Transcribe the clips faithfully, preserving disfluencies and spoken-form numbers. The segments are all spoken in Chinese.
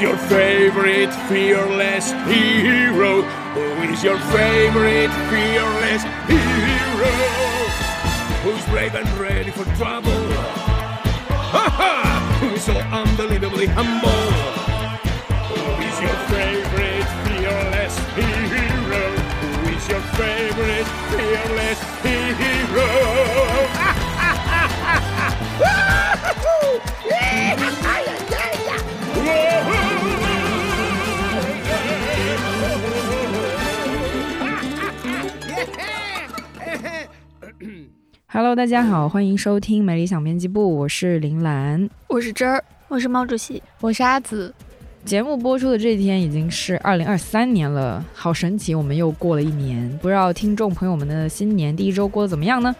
is your favorite fearless hero? Who is your favorite fearless hero? Who's brave and ready for trouble? Ha-ha! Who's so unbelievably humble? Who is your favorite fearless hero? Who is your favorite fearless hero? Hello， 大家好，欢迎收听美理想编辑部，我是林兰，我是真儿，我是毛主席，我是阿紫。节目播出的这一天已经是二零二三年了，好神奇，我们又过了一年。不知道听众朋友们的新年第一周过得怎么样呢？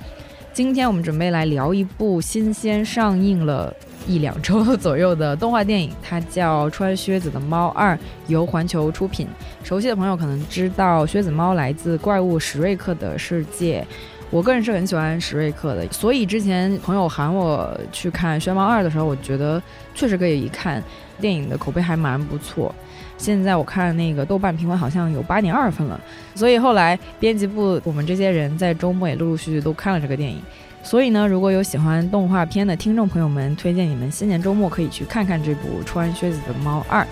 今天我们准备来聊一部新鲜上映了一两周左右的动画电影，它叫《穿靴子的猫二》，由环球出品。熟悉的朋友可能知道，靴子猫来自怪物史瑞克的世界。我个人是很喜欢史瑞克的，所以之前朋友喊我去看《靴猫二》的时候，我觉得确实可以一看，电影的口碑还蛮不错。现在我看那个豆瓣评分好像有 八点二 分了，所以后来编辑部我们这些人在周末也陆陆续续都看了这个电影。所以呢，如果有喜欢动画片的听众朋友们，推荐你们新年周末可以去看看这部《穿靴子的猫二》。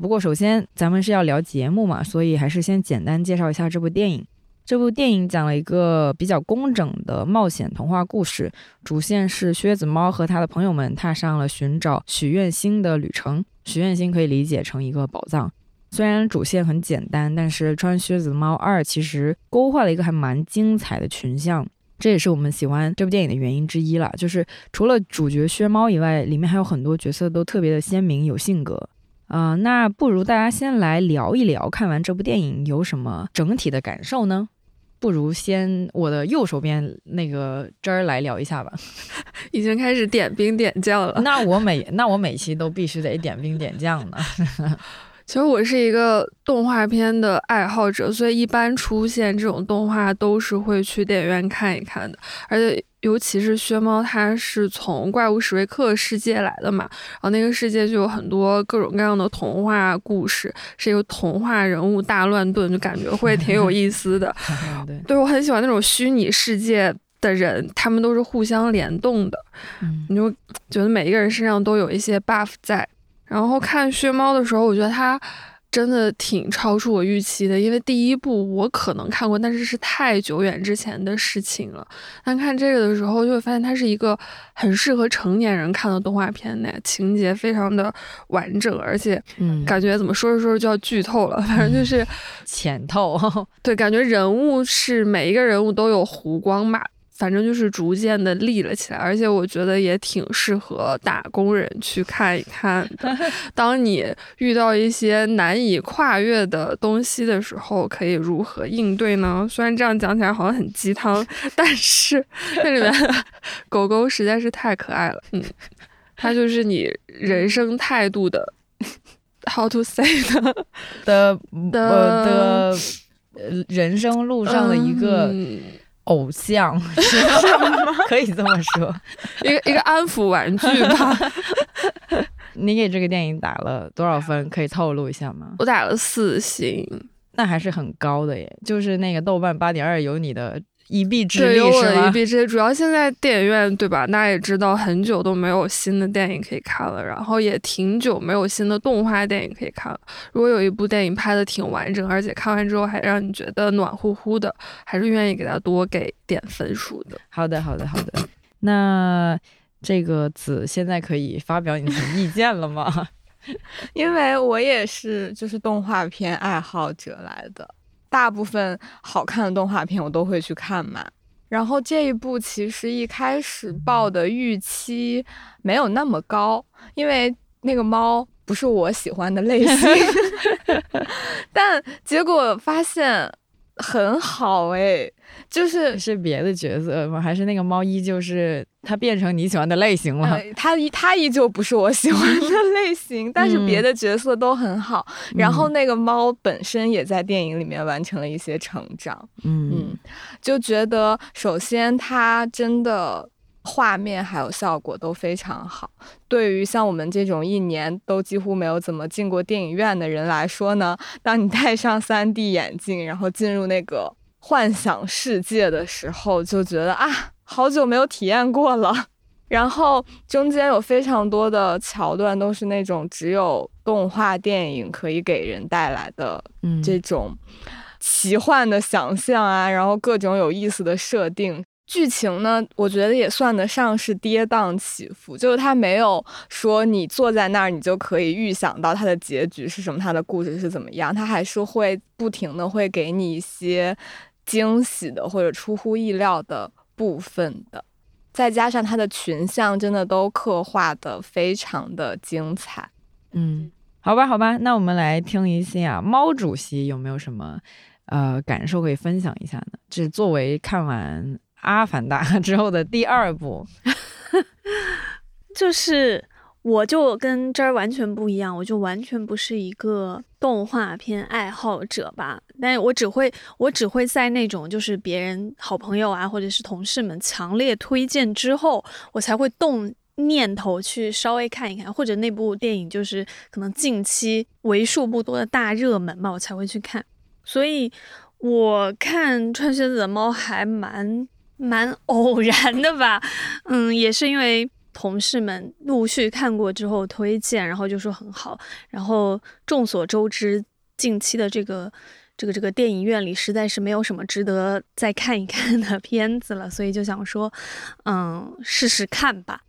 不过首先咱们是要聊节目嘛，所以还是先简单介绍一下这部电影。这部电影讲了一个比较工整的冒险童话故事，主线是靴子猫和他的朋友们踏上了寻找许愿星的旅程。许愿星可以理解成一个宝藏，虽然主线很简单，但是穿靴子猫二其实勾画了一个还蛮精彩的群像，这也是我们喜欢这部电影的原因之一了。就是除了主角靴猫以外，里面还有很多角色都特别的鲜明有性格。呃，那不如大家先来聊一聊看完这部电影有什么整体的感受呢？不如先我的右手边那个这儿来聊一下吧。已经开始点兵点将了。那我每那我每期都必须得点兵点将呢。其实我是一个动画片的爱好者，所以一般出现这种动画都是会去电影院看一看的，而且尤其是靴猫，它是从怪物史瑞克世界来的嘛，然后那个世界就有很多各种各样的童话故事，是一个童话人物大乱炖，就感觉会挺有意思的。对， 对，我很喜欢那种虚拟世界的人，他们都是互相联动的，嗯，你就觉得每一个人身上都有一些 buff 在。然后看靴猫的时候，我觉得它真的挺超出我预期的，因为第一部我可能看过，但是是太久远之前的事情了。但看这个的时候就会发现它是一个很适合成年人看的动画片呢，情节非常的完整，而且感觉怎么说着说着就要剧透了，反正就是浅透。对，感觉人物是每一个人物都有弧光嘛，反正就是逐渐的立了起来，而且我觉得也挺适合打工人去看一看的。当你遇到一些难以跨越的东西的时候，可以如何应对呢？虽然这样讲起来好像很鸡汤，但是那里面狗狗实在是太可爱了。嗯，它就是你人生态度的 how to say 呢的的人生路上的一个。嗯，偶像可以这么说，一个一个安抚玩具吧。你给这个电影打了多少分？可以透露一下吗？我打了四星，那还是很高的耶。就是那个豆瓣八点二有你的一臂之力，对，有我的一臂之力。主要现在电影院对吧？大家也知道，很久都没有新的电影可以看了，然后也挺久没有新的动画电影可以看了。如果有一部电影拍的挺完整，而且看完之后还让你觉得暖乎乎的，还是愿意给它多给点分数的。好的，好的，好的。那这个子现在可以发表你的意见了吗？因为我也是就是动画片爱好者来的。大部分好看的动画片我都会去看嘛，然后这一部其实一开始抱的预期没有那么高，因为那个猫不是我喜欢的类型但结果发现很好哎，就是是别的角色吗？还是那个猫依旧是它变成你喜欢的类型了？呃、它它依旧不是我喜欢的类型，但是别的角色都很好、嗯。然后那个猫本身也在电影里面完成了一些成长。嗯，嗯就觉得首先它真的画面还有效果都非常好。对于像我们这种一年都几乎没有怎么进过电影院的人来说呢，当你戴上 三 D 眼镜，然后进入那个幻想世界的时候，就觉得啊，好久没有体验过了。然后中间有非常多的桥段都是那种只有动画电影可以给人带来的这种奇幻的想象啊，然后各种有意思的设定。剧情呢，我觉得也算得上是跌宕起伏，就是它没有说你坐在那儿你就可以预想到它的结局是什么，它的故事是怎么样，它还是会不停的会给你一些惊喜的或者出乎意料的部分的。再加上它的群像真的都刻画的非常的精彩。嗯，好吧好吧，那我们来听一下猫主席有没有什么呃感受可以分享一下呢？这作为看完阿凡达之后的第二部就是我就跟这儿完全不一样，我就完全不是一个动画片爱好者吧，但我只会我只会在那种就是别人好朋友啊或者是同事们强烈推荐之后，我才会动念头去稍微看一看，或者那部电影就是可能近期为数不多的大热门嘛，我才会去看。所以我看穿靴子的猫还蛮蛮偶然的吧，嗯，也是因为同事们陆续看过之后推荐，然后就说很好，然后众所周知，近期的这个这个这个电影院里实在是没有什么值得再看一看的片子了，所以就想说，嗯，试试看吧。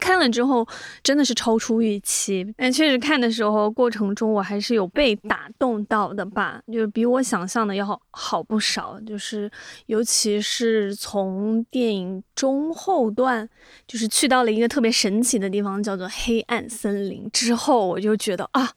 看了之后真的是超出预期，但确实看的时候过程中我还是有被打动到的吧，就是比我想象的要 好, 好不少，就是尤其是从电影中后段就是去到了一个特别神奇的地方叫做黑暗森林之后，我就觉得啊，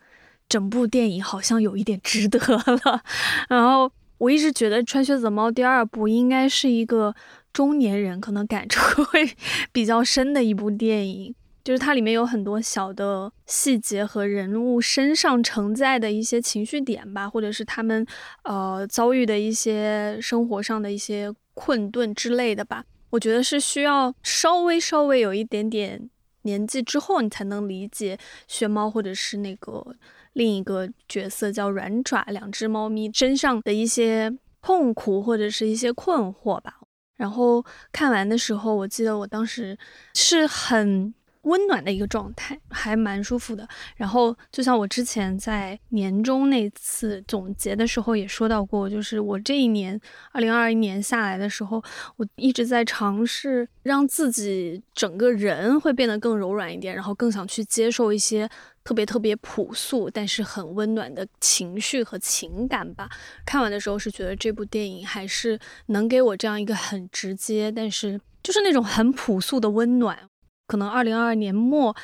整部电影好像有一点值得了。然后我一直觉得穿靴子猫第二部应该是一个中年人可能感触会比较深的一部电影，就是它里面有很多小的细节和人物身上承载的一些情绪点吧，或者是他们呃遭遇的一些生活上的一些困顿之类的吧，我觉得是需要稍微稍微有一点点年纪之后你才能理解薛猫或者是那个另一个角色叫软爪两只猫咪身上的一些痛苦或者是一些困惑吧。然后看完的时候，我记得我当时是很温暖的一个状态，还蛮舒服的。然后就像我之前在年终那次总结的时候也说到过，就是我这一年二零二一年下来的时候，我一直在尝试让自己整个人会变得更柔软一点，然后更想去接受一些特别特别朴素但是很温暖的情绪和情感吧。看完的时候是觉得这部电影还是能给我这样一个很直接但是就是那种很朴素的温暖。可能二零二二年末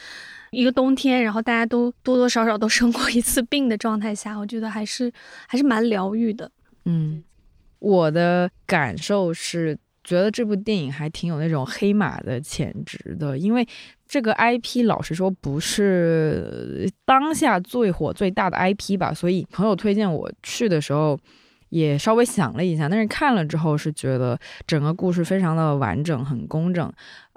一个冬天，然后大家都多多少少都生过一次病的状态下，我觉得还是还是蛮疗愈的。嗯，我的感受是觉得这部电影还挺有那种黑马的潜质的，因为这个 I P 老实说不是当下最火最大的 I P 吧，所以朋友推荐我去的时候也稍微想了一下，但是看了之后是觉得整个故事非常的完整很工整，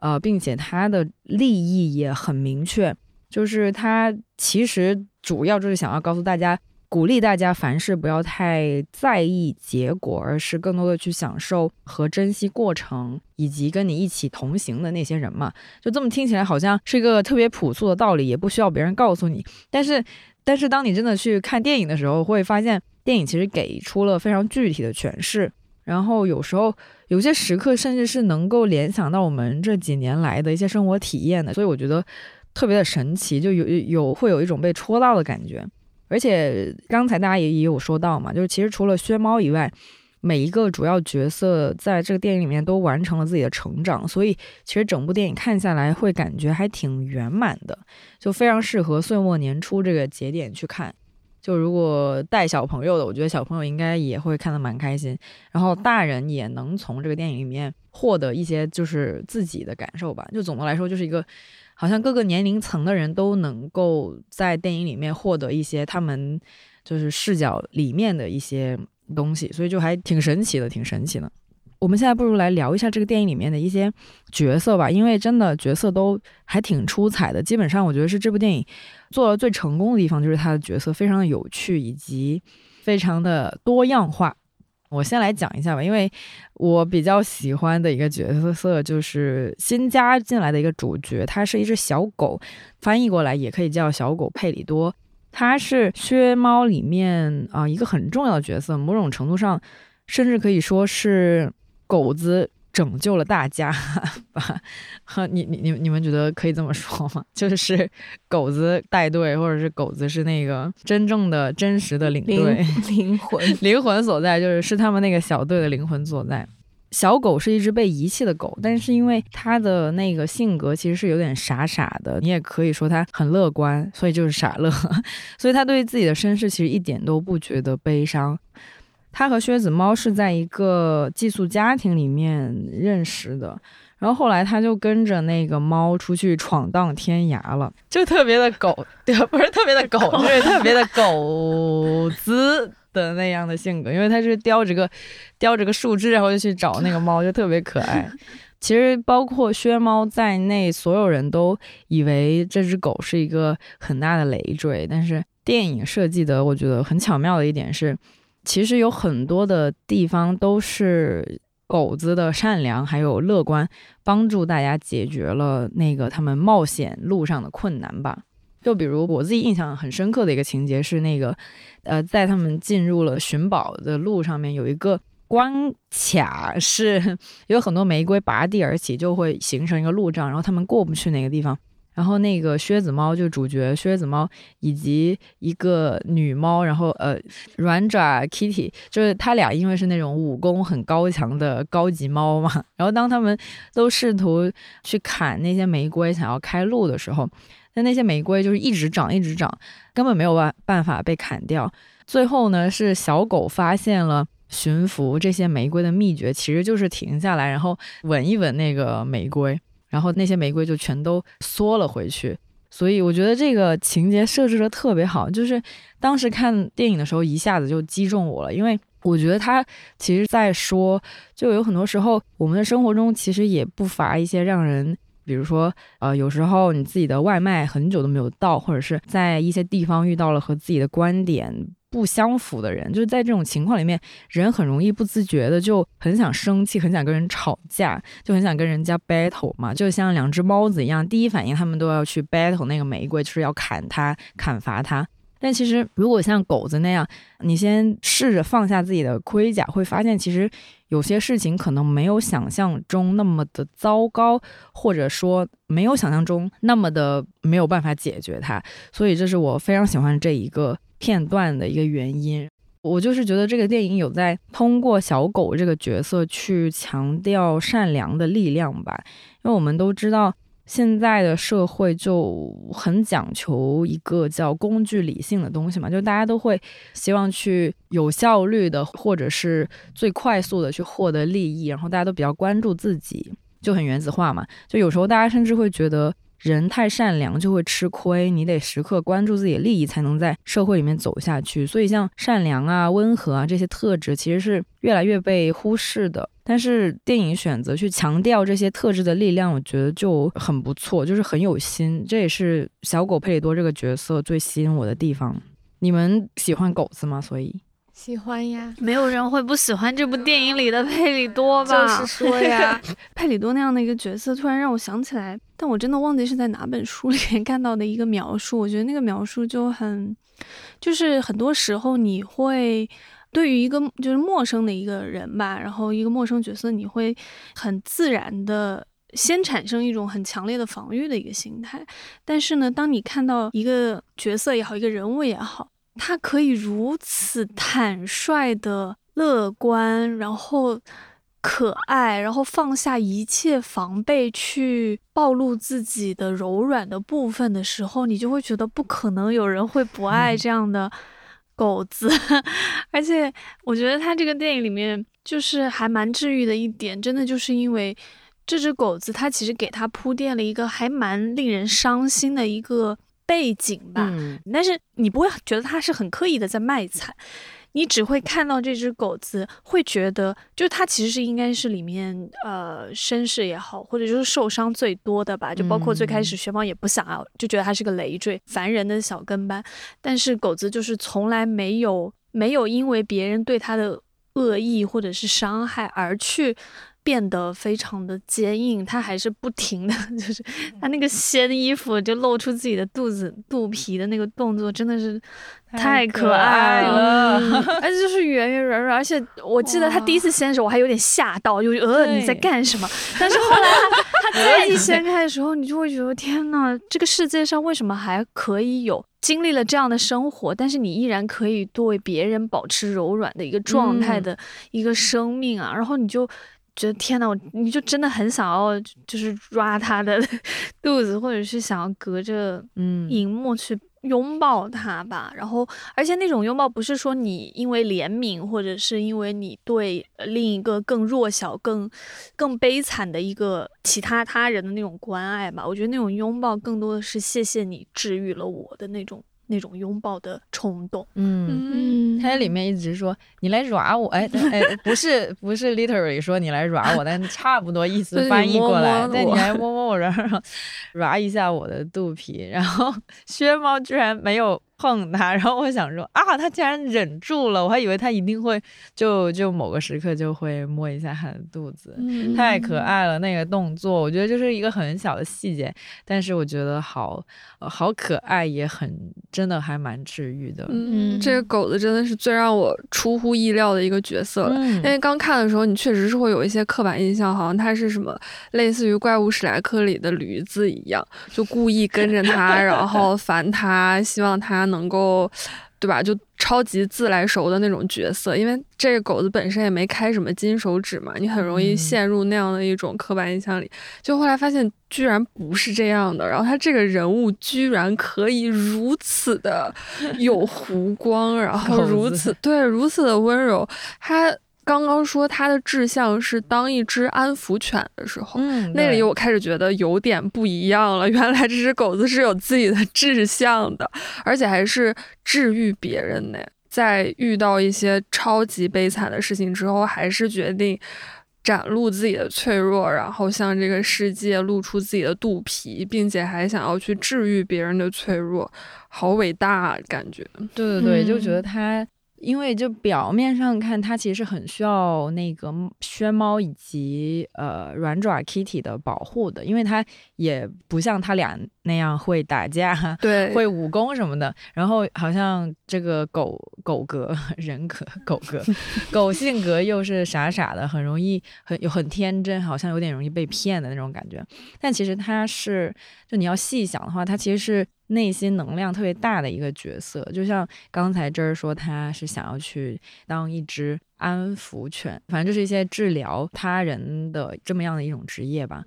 呃，并且它的立意也很明确，就是它其实主要就是想要告诉大家，鼓励大家凡事不要太在意结果，而是更多的去享受和珍惜过程以及跟你一起同行的那些人嘛。就这么听起来好像是一个特别朴素的道理，也不需要别人告诉你，但是但是当你真的去看电影的时候会发现电影其实给出了非常具体的诠释，然后有时候有些时刻甚至是能够联想到我们这几年来的一些生活体验的，所以我觉得特别的神奇，就有有会有一种被戳到的感觉。而且刚才大家也也有说到嘛，就是其实除了薛猫以外，每一个主要角色在这个电影里面都完成了自己的成长，所以其实整部电影看下来会感觉还挺圆满的，就非常适合岁末年初这个节点去看。就如果带小朋友的，我觉得小朋友应该也会看得蛮开心，然后大人也能从这个电影里面获得一些就是自己的感受吧。就总的来说，就是一个好像各个年龄层的人都能够在电影里面获得一些他们就是视角里面的一些东西，所以就还挺神奇的，挺神奇的。我们现在不如来聊一下这个电影里面的一些角色吧，因为真的角色都还挺出彩的，基本上我觉得是这部电影做的最成功的地方，就是它的角色非常的有趣以及非常的多样化。我先来讲一下吧，因为我比较喜欢的一个角色就是新加进来的一个主角，它是一只小狗，翻译过来也可以叫小狗佩里多。它是薛猫里面啊、呃、一个很重要的角色，某种程度上甚至可以说是狗子拯救了大家吧。你你你你们觉得可以这么说吗？就是狗子带队，或者是狗子是那个真正的真实的领队，灵, 灵魂灵魂所在，就是是他们那个小队的灵魂所在。小狗是一只被遗弃的狗，但是因为它的那个性格其实是有点傻傻的，你也可以说它很乐观，所以就是傻乐，所以它对自己的身世其实一点都不觉得悲伤。他和靴子猫是在一个寄宿家庭里面认识的，然后后来他就跟着那个猫出去闯荡天涯了，就特别的狗，对，不是特别的狗，就是特别的狗子的那样的性格，因为他是叼着个叼着个树枝，然后就去找那个猫，就特别可爱。其实包括薛猫在内，所有人都以为这只狗是一个很大的累赘，但是电影设计的我觉得很巧妙的一点是，其实有很多的地方都是狗子的善良还有乐观帮助大家解决了那个他们冒险路上的困难吧。就比如我自己印象很深刻的一个情节是那个呃，在他们进入了寻宝的路上面，有一个关卡是有很多玫瑰拔地而起，就会形成一个路障，然后他们过不去那个地方，然后那个靴子猫就主角靴子猫以及一个女猫，然后呃软爪 Kitty， 就是他俩因为是那种武功很高强的高级猫嘛，然后当他们都试图去砍那些玫瑰想要开路的时候，但那些玫瑰就是一直长一直长，根本没有办法被砍掉。最后呢是小狗发现了驯服这些玫瑰的秘诀，其实就是停下来然后闻一闻那个玫瑰，然后那些玫瑰就全都缩了回去。所以我觉得这个情节设置的特别好，就是当时看电影的时候一下子就击中我了，因为我觉得他其实在说，就有很多时候我们的生活中其实也不乏一些让人，比如说呃，有时候你自己的外卖很久都没有到，或者是在一些地方遇到了和自己的观点不相符的人，就是在这种情况里面，人很容易不自觉的就很想生气，很想跟人吵架，就很想跟人家 battle 嘛，就像两只猫子一样，第一反应他们都要去 battle 那个玫瑰，就是要砍它，砍伐它。但其实如果像狗子那样，你先试着放下自己的盔甲，会发现其实有些事情可能没有想象中那么的糟糕，或者说没有想象中那么的没有办法解决它。所以这是我非常喜欢这一个片段的一个原因。我就是觉得这个电影有在通过小狗这个角色去强调善良的力量吧，因为我们都知道现在的社会就很讲求一个叫工具理性的东西嘛，就大家都会希望去有效率的或者是最快速的去获得利益，然后大家都比较关注自己，就很原子化嘛。就有时候大家甚至会觉得人太善良就会吃亏，你得时刻关注自己的利益才能在社会里面走下去。所以像善良啊、温和啊这些特质其实是越来越被忽视的，但是电影选择去强调这些特质的力量，我觉得就很不错，就是很有心，这也是小狗佩里多这个角色最吸引我的地方。你们喜欢狗子吗？所以喜欢呀，没有人会不喜欢这部电影里的佩里多吧？就是说呀，佩里多那样的一个角色，突然让我想起来，但我真的忘记是在哪本书里面看到的一个描述。我觉得那个描述就很，就是很多时候你会对于一个就是陌生的一个人吧，然后一个陌生角色，你会很自然的先产生一种很强烈的防御的一个心态。但是呢，当你看到一个角色也好，一个人物也好，他可以如此坦率的乐观，然后可爱，然后放下一切防备去暴露自己的柔软的部分的时候，你就会觉得不可能有人会不爱这样的狗子。嗯、而且我觉得他这个电影里面就是还蛮治愈的一点，真的就是因为这只狗子它其实给它铺垫了一个还蛮令人伤心的一个背景吧、嗯、但是你不会觉得它是很刻意的在卖惨，你只会看到这只狗子会觉得就是它其实是应该是里面呃身世也好或者就是受伤最多的吧，就包括最开始雪邦也不想要、嗯、就觉得它是个累赘烦人的小跟班，但是狗子就是从来没有没有因为别人对它的恶意或者是伤害而去变得非常的坚硬，它还是不停的就是它那个掀衣服就露出自己的肚子肚皮的那个动作真的是太可爱了，而且、嗯哎、就是圆圆软软，而且我记得它第一次掀的时候我还有点吓到，就呃你在干什么，但是后来它再一掀开的时候你就会觉得天哪，这个世界上为什么还可以有经历了这样的生活但是你依然可以对别人保持柔软的一个状态的一个生命啊、嗯、然后你就觉得天哪，你就真的很想要就是抓他的肚子或者是想要隔着荧幕去拥抱他吧、嗯、然后而且那种拥抱不是说你因为怜悯或者是因为你对另一个更弱小更更悲惨的一个其他他人的那种关爱吧，我觉得那种拥抱更多的是谢谢你治愈了我的那种那种拥抱的冲动。嗯，他在里面一直说你来耍我，哎哎，不是不是 literally 说你来耍我，但差不多意思翻译过来，但你来摸摸我，然后耍一下我的肚皮，然后薛猫居然没有碰他，然后我想说啊，他竟然忍住了，我还以为他一定会就就某个时刻就会摸一下他的肚子、嗯、太可爱了那个动作，我觉得就是一个很小的细节，但是我觉得好、呃、好可爱，也很真的还蛮治愈的。嗯，这个狗子真的是最让我出乎意料的一个角色了、嗯、因为刚看的时候你确实是会有一些刻板印象，好像他是什么类似于怪物史莱克里的驴子一样，就故意跟着他然后烦他希望他能够对吧，就超级自来熟的那种角色，因为这个狗子本身也没开什么金手指嘛，你很容易陷入那样的一种刻板印象里、嗯、就后来发现居然不是这样的，然后他这个人物居然可以如此的有弧光然后如此对如此的温柔。他刚刚说他的志向是当一只安抚犬的时候、嗯、那里我开始觉得有点不一样了，原来这只狗子是有自己的志向的，而且还是治愈别人呢，在遇到一些超级悲惨的事情之后还是决定展露自己的脆弱，然后向这个世界露出自己的肚皮，并且还想要去治愈别人的脆弱，好伟大感觉。对对对、嗯、就觉得他因为就表面上看他其实很需要那个薛猫以及呃软爪 Kitty 的保护的，因为他也不像他俩那样会打架对会武功什么的，然后好像这个狗狗格人格狗格狗性格又是傻傻的，很容易很很天真，好像有点容易被骗的那种感觉，但其实他是就你要细想的话他其实是内心能量特别大的一个角色，就像刚才这儿说他是想要去当一只安抚犬，反正就是一些治疗他人的这么样的一种职业吧，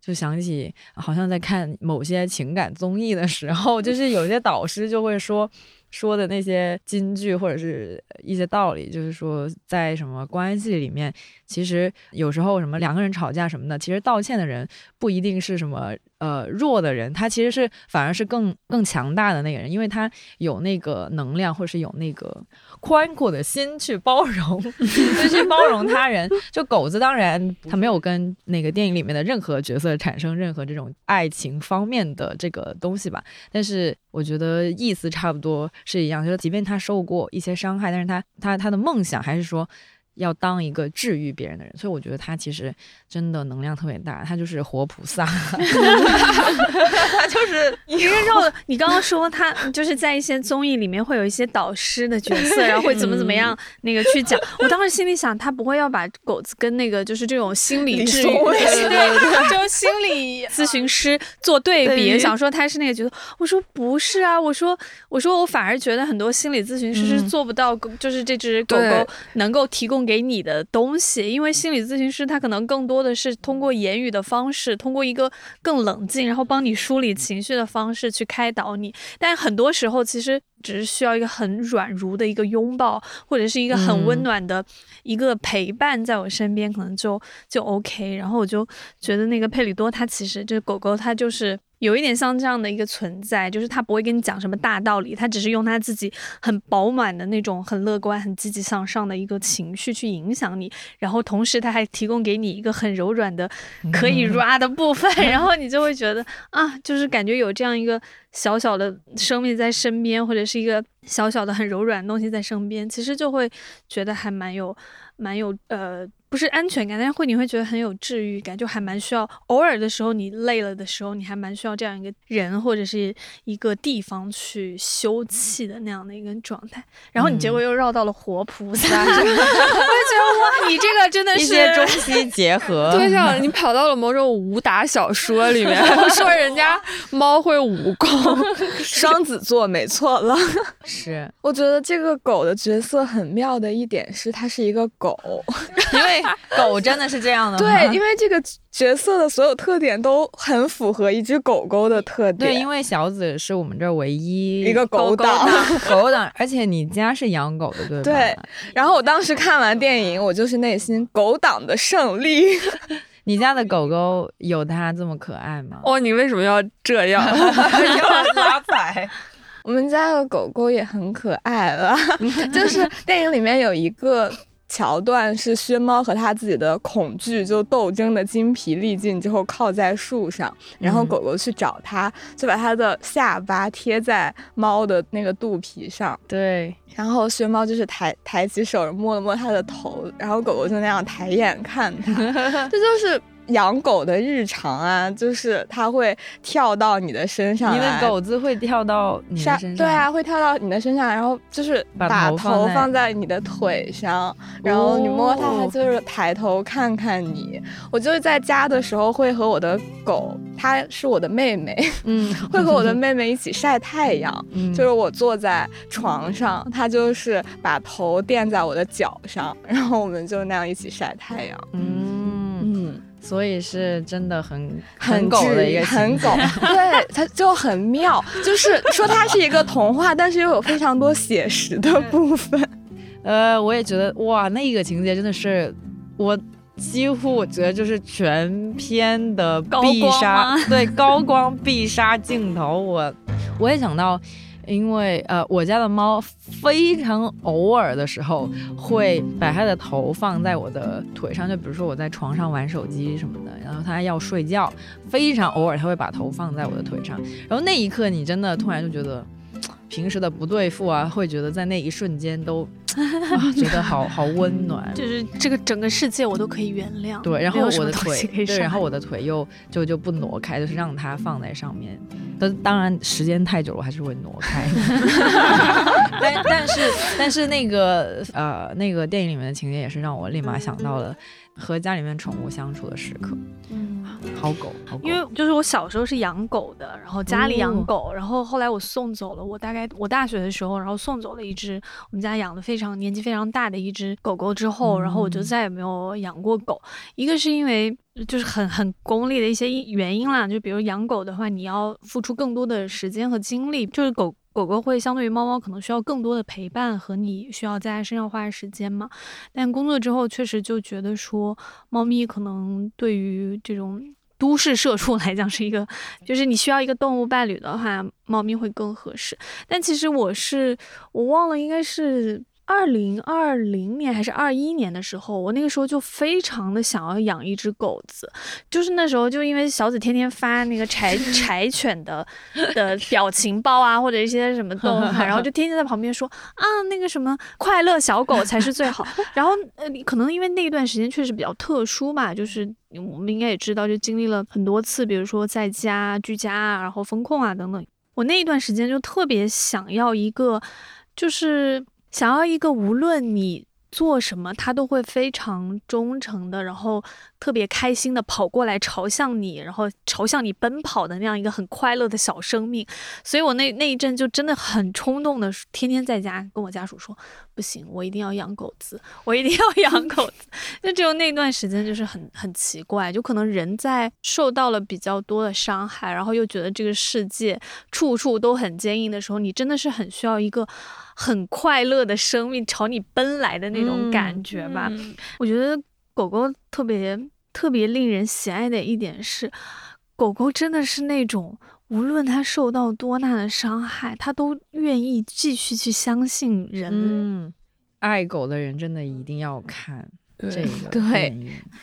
就想起好像在看某些情感综艺的时候，就是有些导师就会说说的那些金句或者是一些道理，就是说在什么关系里面其实有时候什么两个人吵架什么的，其实道歉的人不一定是什么呃弱的人，他其实是反而是更更强大的那个人，因为他有那个能量或是有那个宽阔的心去包容就去包容他人。就狗子当然他没有跟那个电影里面的任何角色产生任何这种爱情方面的这个东西吧，但是我觉得意思差不多是一样，就是即便他受过一些伤害，但是他他他的梦想还是说要当一个治愈别人的人，所以我觉得他其实真的能量特别大，他就是活菩萨他就是你肉你刚刚说他就是在一些综艺里面会有一些导师的角色然后会怎么怎么样那个去讲我当时心里想他不会要把狗子跟那个就是这种心理治愈就心理咨询师做对比对想说他是那个角色，我说不是啊，我说我说我反而觉得很多心理咨询师是做不到、嗯、就是这只狗狗能够提供送给你的东西，因为心理咨询师他可能更多的是通过言语的方式，通过一个更冷静然后帮你梳理情绪的方式去开导你，但很多时候其实只是需要一个很软柔的一个拥抱，或者是一个很温暖的一个陪伴在我身边、嗯、可能就就 OK。 然后我就觉得那个佩里多他其实这狗狗它就是有一点像这样的一个存在，就是他不会跟你讲什么大道理，他只是用他自己很饱满的那种很乐观很积极向上的一个情绪去影响你，然后同时他还提供给你一个很柔软的可以 ra 的部分、嗯、然后你就会觉得啊，就是感觉有这样一个小小的生命在身边，或者是一个小小的很柔软的东西在身边，其实就会觉得还蛮有蛮有呃不是安全感，但是会你会觉得很有治愈感，就还蛮需要偶尔的时候你累了的时候你还蛮需要这样一个人或者是一个地方去休憩的那样的一个状态。然后你结果又绕到了活菩萨、嗯、我就觉得哇你这个真的是一些中西结合，就像你跑到了某种武打小说里面说人家猫会武功双子座没错了。是我觉得这个狗的角色很妙的一点是它是一个狗，因为狗真的是这样的吗？对，因为这个角色的所有特点都很符合一只狗狗的特点。对，因为小紫是我们这唯一一个狗党，狗党。而且你家是养狗的，对吧？对。然后我当时看完电影，我就是内心狗党的胜利。你家的狗狗有它这么可爱吗？哦，你为什么要这样？要拉踩。我们家的狗狗也很可爱了，就是电影里面有一个桥段是薛猫和他自己的恐惧就斗争的筋疲力尽之后靠在树上，然后狗狗去找他，就把他的下巴贴在猫的那个肚皮上，对，然后薛猫就是抬抬起手摸了摸他的头，然后狗狗就那样抬眼看他。这就是养狗的日常啊，就是它会跳到你的身上来，因为狗子会跳到你的身上，对啊，会跳到你的身上，然后就是把头放在你的腿上，然后你摸它，它就是抬头看看你。我就是在家的时候会和我的狗，它是我的妹妹，嗯，会和我的妹妹一起晒太阳，嗯、就是我坐在床上，它就是把头垫在我的脚上，然后我们就那样一起晒太阳，嗯。所以是真的很很狗的一个很狗，对，它就很妙，就是说它是一个童话，但是又有非常多写实的部分。呃，我也觉得哇，那个情节真的是我几乎我觉得就是全片的必杀，对，高光必杀镜头。我我也想到，因为呃，我家的猫非常偶尔的时候会把它的头放在我的腿上，就比如说我在床上玩手机什么的，然后它要睡觉，非常偶尔它会把头放在我的腿上，然后那一刻你真的突然就觉得平时的不对付啊，会觉得在那一瞬间都啊觉得好好温暖，就是这个整个世界我都可以原谅。对，然后我的腿，对，然后我的腿又就就不挪开，就是让它放在上面。但当然时间太久了，我还是会挪开。但但是但是那个呃那个电影里面的情节也是让我立马想到了和家里面宠物相处的时刻。嗯，好狗，好狗。因为就是我小时候是养狗的，然后家里养狗，嗯、然后后来我送走了，我大概我大学的时候，然后送走了一只我们家养的非常年纪非常大的一只狗狗之后，然后我就再也没有养过狗。嗯、一个是因为就是很很功利的一些原因啦，就比如养狗的话，你要付出更多的时间和精力，就是狗。狗狗会相对于猫猫可能需要更多的陪伴和你需要在身上花时间嘛，但工作之后确实就觉得说猫咪可能对于这种都市社畜来讲是一个，就是你需要一个动物伴侣的话猫咪会更合适。但其实我是我忘了应该是二零二零年还是二一年的时候，我那个时候就非常的想要养一只狗子，就是那时候就因为小紫天天发那个柴柴犬的的表情包啊，或者一些什么动画，然后就天天在旁边说啊那个什么快乐小狗才是最好。然后呃可能因为那一段时间确实比较特殊嘛，就是我们应该也知道，就经历了很多次，比如说在家居家啊，然后风控啊等等。我那一段时间就特别想要一个，就是。想要一个无论你做什么他都会非常忠诚的，然后特别开心的跑过来朝向你，然后朝向你奔跑的那样一个很快乐的小生命。所以我那那一阵就真的很冲动的天天在家跟我家属说，不行，我一定要养狗子，我一定要养狗子。就只有那段时间就是很很奇怪，就可能人在受到了比较多的伤害，然后又觉得这个世界处处都很坚硬的时候，你真的是很需要一个很快乐的生命朝你奔来的那种感觉吧。嗯嗯、我觉得狗狗特别特别令人喜爱的一点是，狗狗真的是那种无论它受到多大的伤害，它都愿意继续去相信人。嗯，爱狗的人真的一定要看这个。对，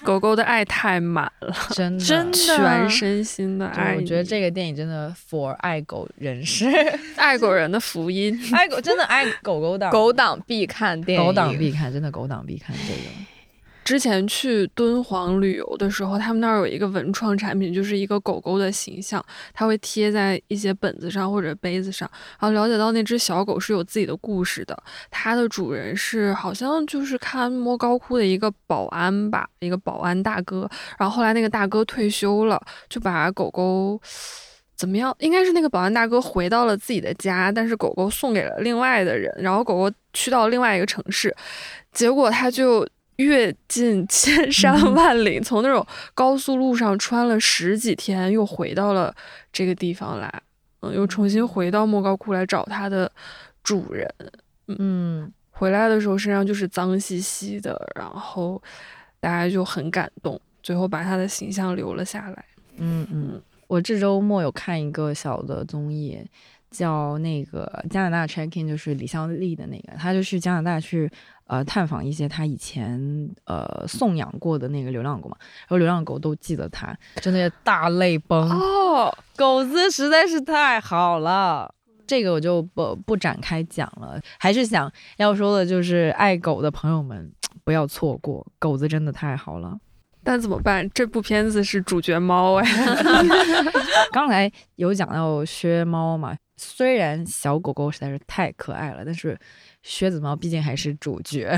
狗狗的爱太满了，真的，真的全身心的爱。我觉得这个电影真的 for 爱狗人士，爱狗人的福音，爱狗真的爱狗狗党，狗党必看电影，狗党必看，真的狗党必看这个。之前去敦煌旅游的时候，他们那儿有一个文创产品，就是一个狗狗的形象，它会贴在一些本子上或者杯子上。然后了解到那只小狗是有自己的故事的，它的主人是好像就是看莫高窟的一个保安吧，一个保安大哥。然后后来那个大哥退休了，就把狗狗怎么样？应该是那个保安大哥回到了自己的家，但是狗狗送给了另外的人，然后狗狗去到另外一个城市，结果他就越近千山万岭、嗯、从那种高速路上穿了十几天又回到了这个地方来，嗯，又重新回到莫高窟来找他的主人。嗯，回来的时候身上就是脏兮兮的，然后大家就很感动，最后把他的形象留了下来。嗯嗯，我这周末有看一个小的综艺，叫那个加拿大 check in， 就是李孝利的那个，他就是加拿大去呃探访一些他以前呃送养过的那个流浪狗嘛，然后流浪狗都记得他，真的大泪崩哦，狗子实在是太好了。这个我就不不展开讲了，还是想要说的就是爱狗的朋友们不要错过，狗子真的太好了。但怎么办？这部片子是主角猫哎。刚才有讲到薛猫嘛，虽然小狗狗实在是太可爱了，但是靴子猫毕竟还是主角，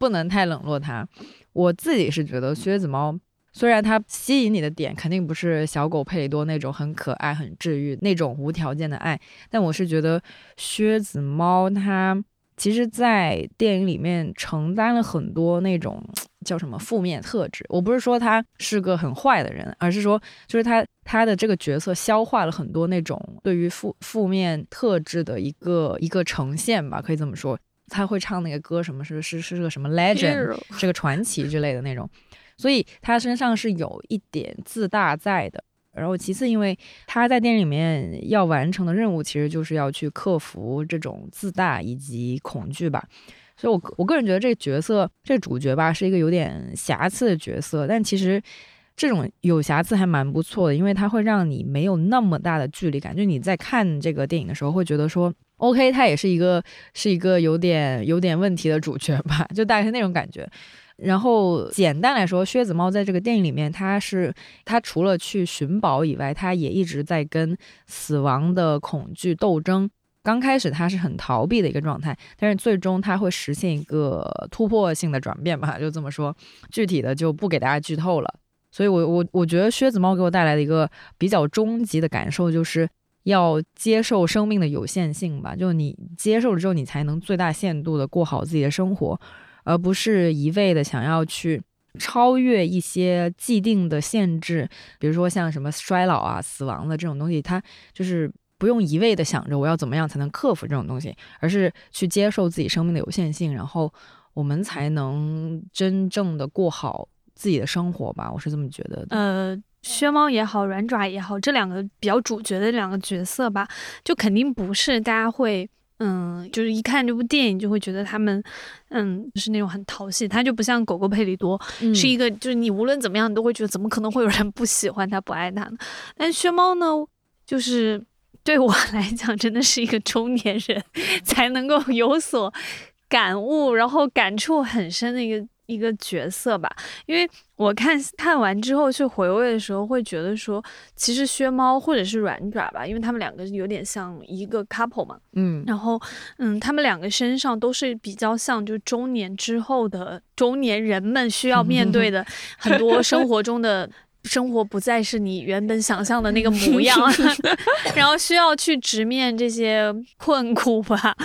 不能太冷落它。我自己是觉得靴子猫虽然它吸引你的点肯定不是小狗佩里多那种很可爱很治愈那种无条件的爱，但我是觉得靴子猫它其实在电影里面承担了很多那种叫什么负面特质。我不是说他是个很坏的人，而是说就是他他的这个角色消化了很多那种对于负负面特质的一个一个呈现吧，可以这么说。他会唱那个歌什么是是是个什么 legend， 是个传奇之类的那种，所以他身上是有一点自大在的。然后其次，因为他在电影里面要完成的任务其实就是要去克服这种自大以及恐惧吧，所以我我个人觉得这个角色这个主角吧是一个有点瑕疵的角色，但其实这种有瑕疵还蛮不错的，因为它会让你没有那么大的距离感，就你在看这个电影的时候会觉得说 OK 他也是一个是一个有点有点问题的主角吧，就大概是那种感觉。然后简单来说，靴子猫在这个电影里面，它是它除了去寻宝以外，它也一直在跟死亡的恐惧斗争。刚开始它是很逃避的一个状态，但是最终它会实现一个突破性的转变吧，就这么说。具体的就不给大家剧透了。所以我我我觉得靴子猫给我带来的一个比较终极的感受就是。要接受生命的有限性吧，就你接受了之后你才能最大限度的过好自己的生活，而不是一味的想要去超越一些既定的限制，比如说像什么衰老啊死亡的这种东西，它就是不用一味的想着我要怎么样才能克服这种东西，而是去接受自己生命的有限性，然后我们才能真正的过好自己的生活吧，我是这么觉得的。呃薛猫也好，软爪也好，这两个比较主角的两个角色吧，就肯定不是大家会嗯，就是一看这部电影就会觉得他们嗯是那种很讨喜，他就不像狗狗佩里多、嗯、是一个就是你无论怎么样你都会觉得怎么可能会有人不喜欢他不爱他呢。但薛猫呢就是对我来讲真的是一个中年人才能够有所感悟然后感触很深的一个一个角色吧，因为我看看完之后去回味的时候会觉得说，其实薛猫或者是软爪吧，因为他们两个有点像一个 couple 嘛，嗯，然后嗯，他们两个身上都是比较像就中年之后的中年人们需要面对的很多生活中的生活不再是你原本想象的那个模样然后需要去直面这些困苦吧。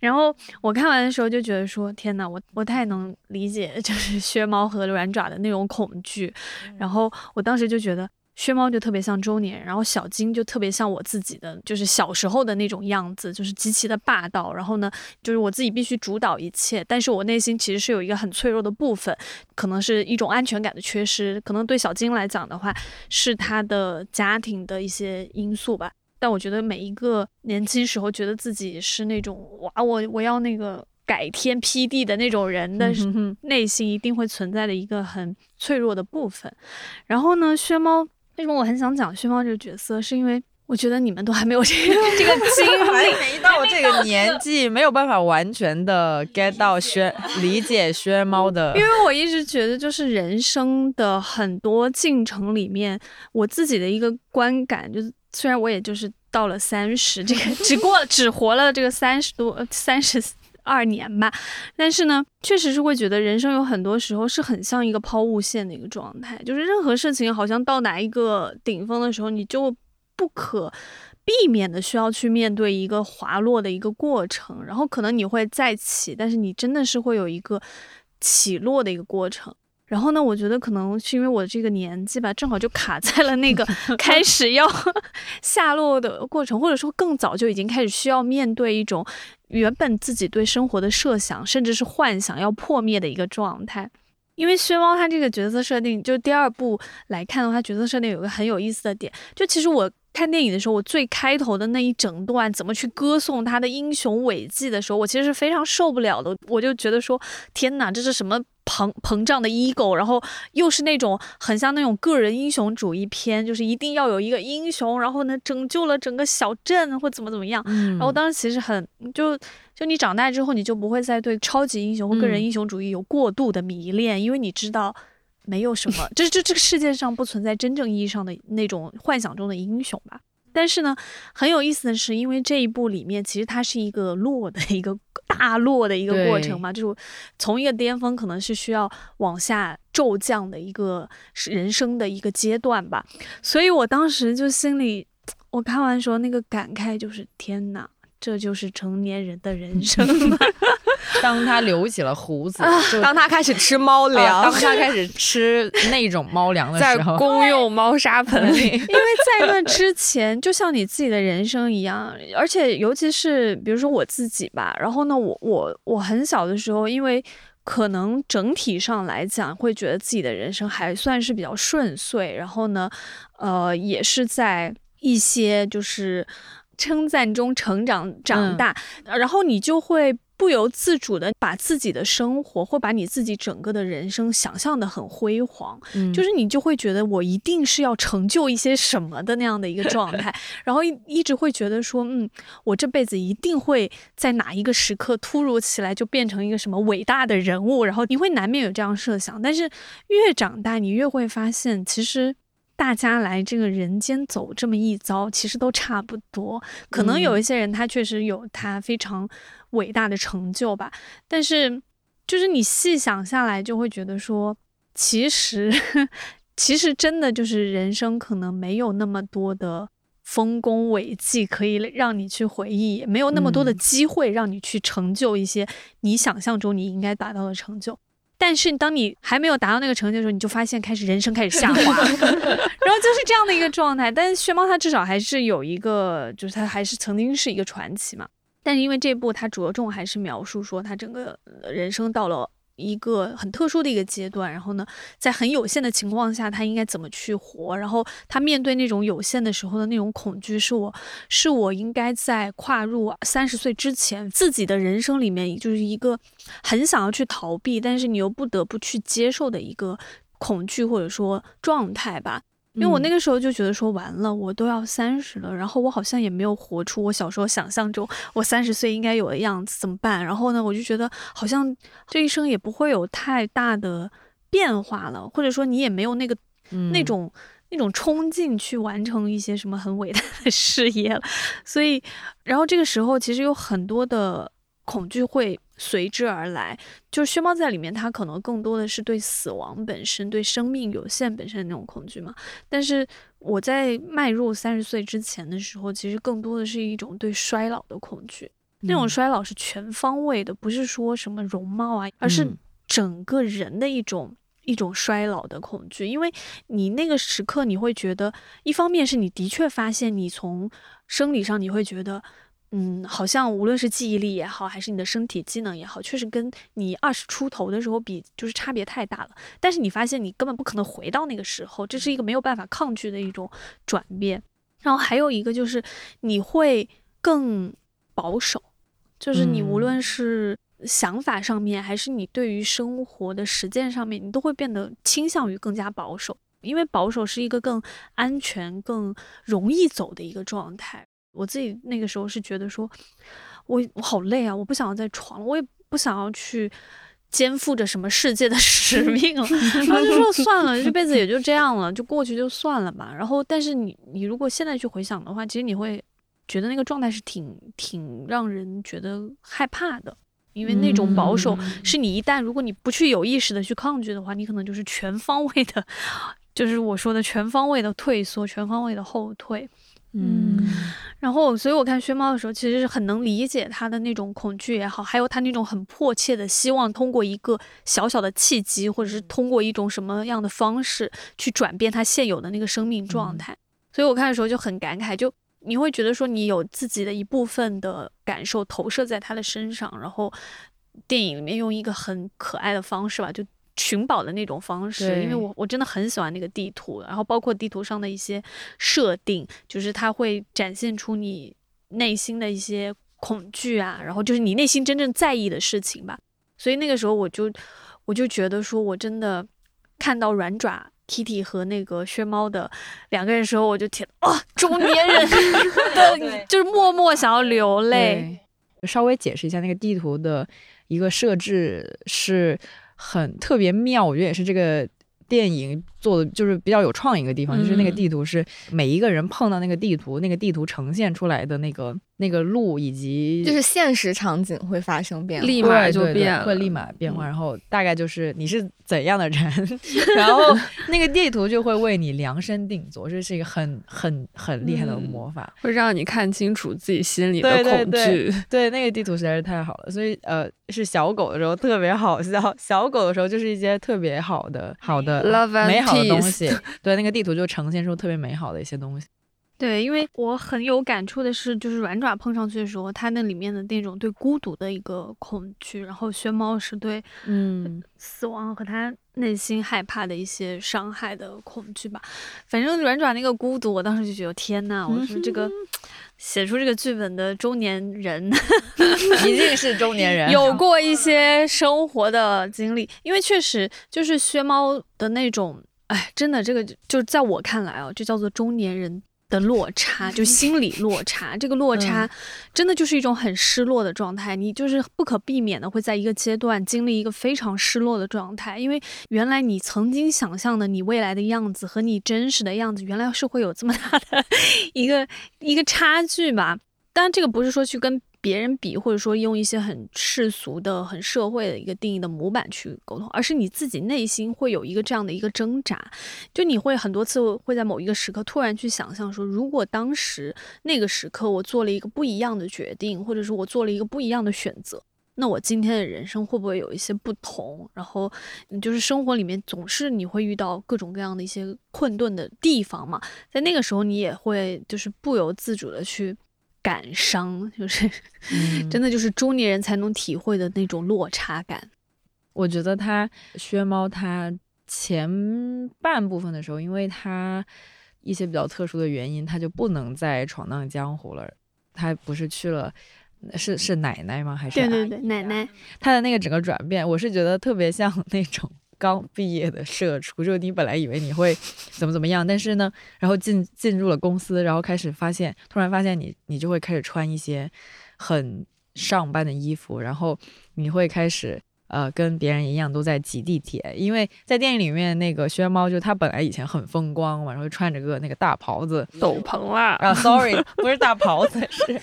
然后我看完的时候就觉得说，天哪，我我太能理解就是薛猫和软爪的那种恐惧。然后我当时就觉得薛猫就特别像周年，然后小金就特别像我自己的就是小时候的那种样子，就是极其的霸道，然后呢就是我自己必须主导一切，但是我内心其实是有一个很脆弱的部分，可能是一种安全感的缺失，可能对小金来讲的话是他的家庭的一些因素吧。但我觉得每一个年轻时候觉得自己是那种哇我我要那个改天辟地的那种人的内心一定会存在的一个很脆弱的部分。然后呢薛猫，为什么我很想讲薛猫这个角色，是因为我觉得你们都还没有这个这个经历，还没到这个年纪，没有办法完全的 get 到薛理解薛猫的。因为我一直觉得，就是人生的很多进程里面，我自己的一个观感就是，虽然我也就是到了三十，这个只过只活了这个三十多三十。二年吧，但是呢确实是会觉得人生有很多时候是很像一个抛物线的一个状态，就是任何事情好像到达一个顶峰的时候，你就不可避免的需要去面对一个滑落的一个过程，然后可能你会再起，但是你真的是会有一个起落的一个过程。然后呢我觉得可能是因为我这个年纪吧，正好就卡在了那个开始要下落的过程，或者说更早就已经开始需要面对一种原本自己对生活的设想甚至是幻想要破灭的一个状态。因为薛猫他这个角色设定，就第二部来看的话，角色设定有个很有意思的点，就其实我看电影的时候，我最开头的那一整段怎么去歌颂他的英雄伟绩的时候，我其实是非常受不了的。我就觉得说，天哪，这是什么膨膨胀的 ego， 然后又是那种很像那种个人英雄主义片，就是一定要有一个英雄，然后呢拯救了整个小镇或怎么怎么样。嗯、然后当时其实很就就你长大之后，你就不会再对超级英雄或个人英雄主义有过度的迷恋，嗯、因为你知道。没有什么，这这这个世界上不存在真正意义上的那种幻想中的英雄吧。但是呢，很有意思的是，因为这一部里面其实它是一个落的一个大落的一个过程嘛，就是从一个巅峰可能是需要往下骤降的一个人生的一个阶段吧。所以我当时就心里，我看完说那个感慨就是天哪，这就是成年人的人生了。当他留起了胡子、啊、当他开始吃猫粮、啊、当他开始吃那种猫粮的时候在公用猫砂盆里因为在那之前就像你自己的人生一样，而且尤其是比如说我自己吧，然后呢我我我很小的时候，因为可能整体上来讲会觉得自己的人生还算是比较顺遂，然后呢呃也是在一些就是称赞中成长长大、嗯、然后你就会不由自主的把自己的生活或把你自己整个的人生想象的很辉煌、嗯、就是你就会觉得我一定是要成就一些什么的那样的一个状态然后一一直会觉得说嗯，我这辈子一定会在哪一个时刻突如其来就变成一个什么伟大的人物，然后你会难免有这样设想。但是越长大你越会发现，其实大家来这个人间走这么一遭其实都差不多，可能有一些人他确实有他非常伟大的成就吧，但是就是你细想下来就会觉得说其实其实真的就是人生可能没有那么多的丰功伟绩可以让你去回忆，也没有那么多的机会让你去成就一些你想象中你应该达到的成就。但是当你还没有达到那个成就的时候，你就发现开始人生开始下滑然后就是这样的一个状态。但是薛猫他至少还是有一个，就是他还是曾经是一个传奇嘛，但是因为这部他着重还是描述说他整个人生到了一个很特殊的一个阶段，然后呢在很有限的情况下他应该怎么去活，然后他面对那种有限的时候的那种恐惧，是我是我应该在跨入三十岁之前自己的人生里面就是一个很想要去逃避但是你又不得不去接受的一个恐惧或者说状态吧。因为我那个时候就觉得说完了，我都要三十了，然后我好像也没有活出我小时候想象中我三十岁应该有的样子，怎么办？然后呢，我就觉得好像这一生也不会有太大的变化了，或者说你也没有那个、嗯、那种那种冲劲去完成一些什么很伟大的事业了。所以，然后这个时候其实有很多的恐惧会随之而来，就是薛猫在里面他可能更多的是对死亡本身，对生命有限本身的那种恐惧嘛。但是我在迈入三十岁之前的时候，其实更多的是一种对衰老的恐惧，那种衰老是全方位的，不是说什么容貌啊，而是整个人的一种一种衰老的恐惧。因为你那个时刻你会觉得，一方面是你的确发现你从生理上你会觉得嗯，好像无论是记忆力也好，还是你的身体机能也好，确实跟你二十出头的时候比，就是差别太大了。但是你发现你根本不可能回到那个时候，这是一个没有办法抗拒的一种转变。然后还有一个就是你会更保守，就是你无论是想法上面，还是你对于生活的实践上面，你都会变得倾向于更加保守，因为保守是一个更安全、更容易走的一个状态。我自己那个时候是觉得说我我好累啊，我不想要再闯了，我也不想要去肩负着什么世界的使命了然后就说算了，这辈子也就这样了，就过去就算了吧。然后但是你你如果现在去回想的话，其实你会觉得那个状态是挺挺让人觉得害怕的，因为那种保守是你一旦如果你不去有意识的去抗拒的话，你可能就是全方位的，就是我说的全方位的退缩，全方位的后退。嗯，然后所以我看薛猫的时候其实是很能理解他的那种恐惧也好，还有他那种很迫切的希望通过一个小小的契机，或者是通过一种什么样的方式去转变他现有的那个生命状态、嗯、所以我看的时候就很感慨，就你会觉得说你有自己的一部分的感受投射在他的身上，然后电影里面用一个很可爱的方式吧，就寻宝的那种方式，因为我我真的很喜欢那个地图，然后包括地图上的一些设定，就是它会展现出你内心的一些恐惧啊，然后就是你内心真正在意的事情吧。所以那个时候我就我就觉得说，我真的看到软爪 Kitty 和那个薛猫的两个人的时候，我就觉得哦，中年人的就是默默想要流泪。稍微解释一下，那个地图的一个设置是很特别妙，我觉得也是这个电影做的就是比较有创意的地方、嗯、就是那个地图是每一个人碰到那个地图，那个地图呈现出来的那个那个路，以及就是现实场景会发生变化，立马就变了，会立马变化、嗯、然后大概就是你是怎样的人然后那个地图就会为你量身定做，这是一个很很很厉害的魔法、嗯、会让你看清楚自己心里的恐惧。 对, 对, 对, 对那个地图实在是太好了，所以呃是小狗的时候特别好笑，小狗的时候就是一些特别好的好的 Love 美好的东西，对，那个地图就呈现出特别美好的一些东西。对，因为我很有感触的是，就是软爪碰上去的时候，它那里面的那种对孤独的一个恐惧，然后薛猫是对嗯死亡和他内心害怕的一些伤害的恐惧吧。反正软爪那个孤独，我当时就觉得天哪，我说这个、嗯、写出这个剧本的中年人一定是中年人有过一些生活的经历，因为确实就是薛猫的那种，哎，真的这个就是在我看来啊，就叫做中年人的落差，就心理落差这个落差真的就是一种很失落的状态、嗯、你就是不可避免的会在一个阶段经历一个非常失落的状态，因为原来你曾经想象的你未来的样子和你真实的样子原来是会有这么大的一个一个差距吧。当然这个不是说去跟别人比，或者说用一些很世俗的很社会的一个定义的模板去沟通，而是你自己内心会有一个这样的一个挣扎，就你会很多次会在某一个时刻突然去想象说，如果当时那个时刻我做了一个不一样的决定，或者是我做了一个不一样的选择，那我今天的人生会不会有一些不同。然后就是生活里面总是你会遇到各种各样的一些困顿的地方嘛，在那个时候你也会就是不由自主的去感伤，就是、嗯、真的就是中年人才能体会的那种落差感。我觉得他薛猫他前半部分的时候，因为他一些比较特殊的原因，他就不能再闯荡江湖了，他不是去了是是奶奶吗？还是、啊、对对对奶奶，他的那个整个转变我是觉得特别像那种刚毕业的社畜，就是你本来以为你会怎么怎么样，但是呢，然后进进入了公司，然后开始发现，突然发现你你就会开始穿一些很上班的衣服，然后你会开始。呃，跟别人一样都在挤地铁，因为在电影里面那个薛猫，就他本来以前很风光嘛，然后穿着个那个大袍子斗篷啦啊 ，sorry， 不是大袍子，是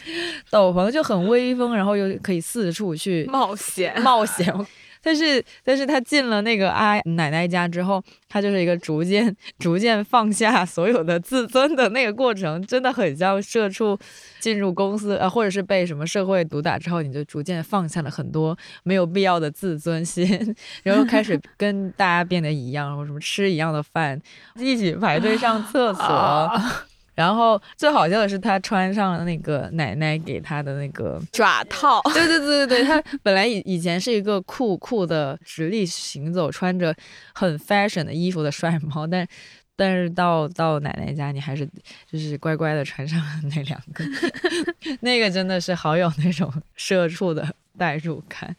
斗篷，就很威风，然后又可以四处去冒险冒险。但是，但是他进了那个阿奶奶家之后，他就是一个逐渐逐渐放下所有的自尊的那个过程，真的很像社畜进入公司啊、呃，或者是被什么社会毒打之后，你就逐渐放下了很多没有必要的自尊心，然后开始跟大家变得一样，然后什么吃一样的饭，一起排队上厕所。啊然后最好笑的是，他穿上那个奶奶给他的那个爪套。对对对对对，他本来以以前是一个酷酷的直立行走、穿着很 fashion 的衣服的帅猫，但但是到到奶奶家，你还是就是乖乖的穿上那两个，那个真的是好有那种社畜的代入感。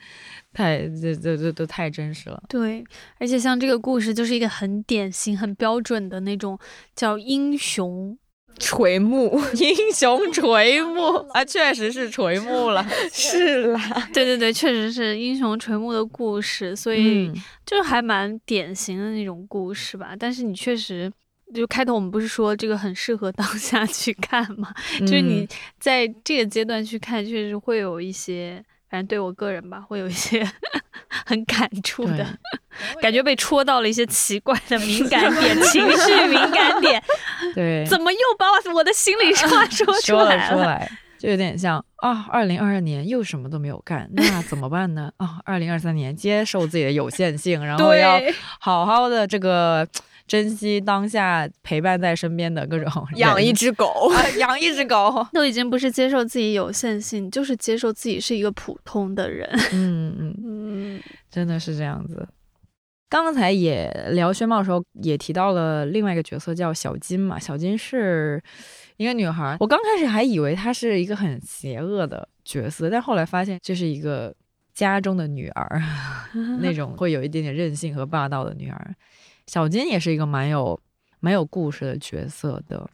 太这这这都太真实了，对，而且像这个故事就是一个很典型、很标准的那种叫英雄。垂暮，英雄垂暮啊，确实是垂暮了，是啦，对对对，确实是英雄垂暮的故事，所以就是还蛮典型的那种故事吧。嗯、但是你确实，就开头我们不是说这个很适合当下去看嘛？嗯、就是你在这个阶段去看，确实会有一些，反正对我个人吧，会有一些很感触的感觉，被戳到了一些奇怪的敏感点，情绪敏感点。对，怎么又把我的心里话说出来 了, 说了出来，就有点像啊，二零二二年又什么都没有干，那怎么办呢？啊，二零二三年接受自己的有限性，然后要好好的这个。珍惜当下陪伴在身边的各种，养一只狗、啊、养一只狗都已经不是接受自己有限性，就是接受自己是一个普通的人。嗯嗯嗯，真的是这样子。刚才也聊薛猫的时候也提到了另外一个角色叫小金嘛，小金是一个女孩，我刚开始还以为她是一个很邪恶的角色，但后来发现这是一个家中的女儿那种会有一点点任性和霸道的女儿。小金也是一个蛮有蛮有故事的角色的，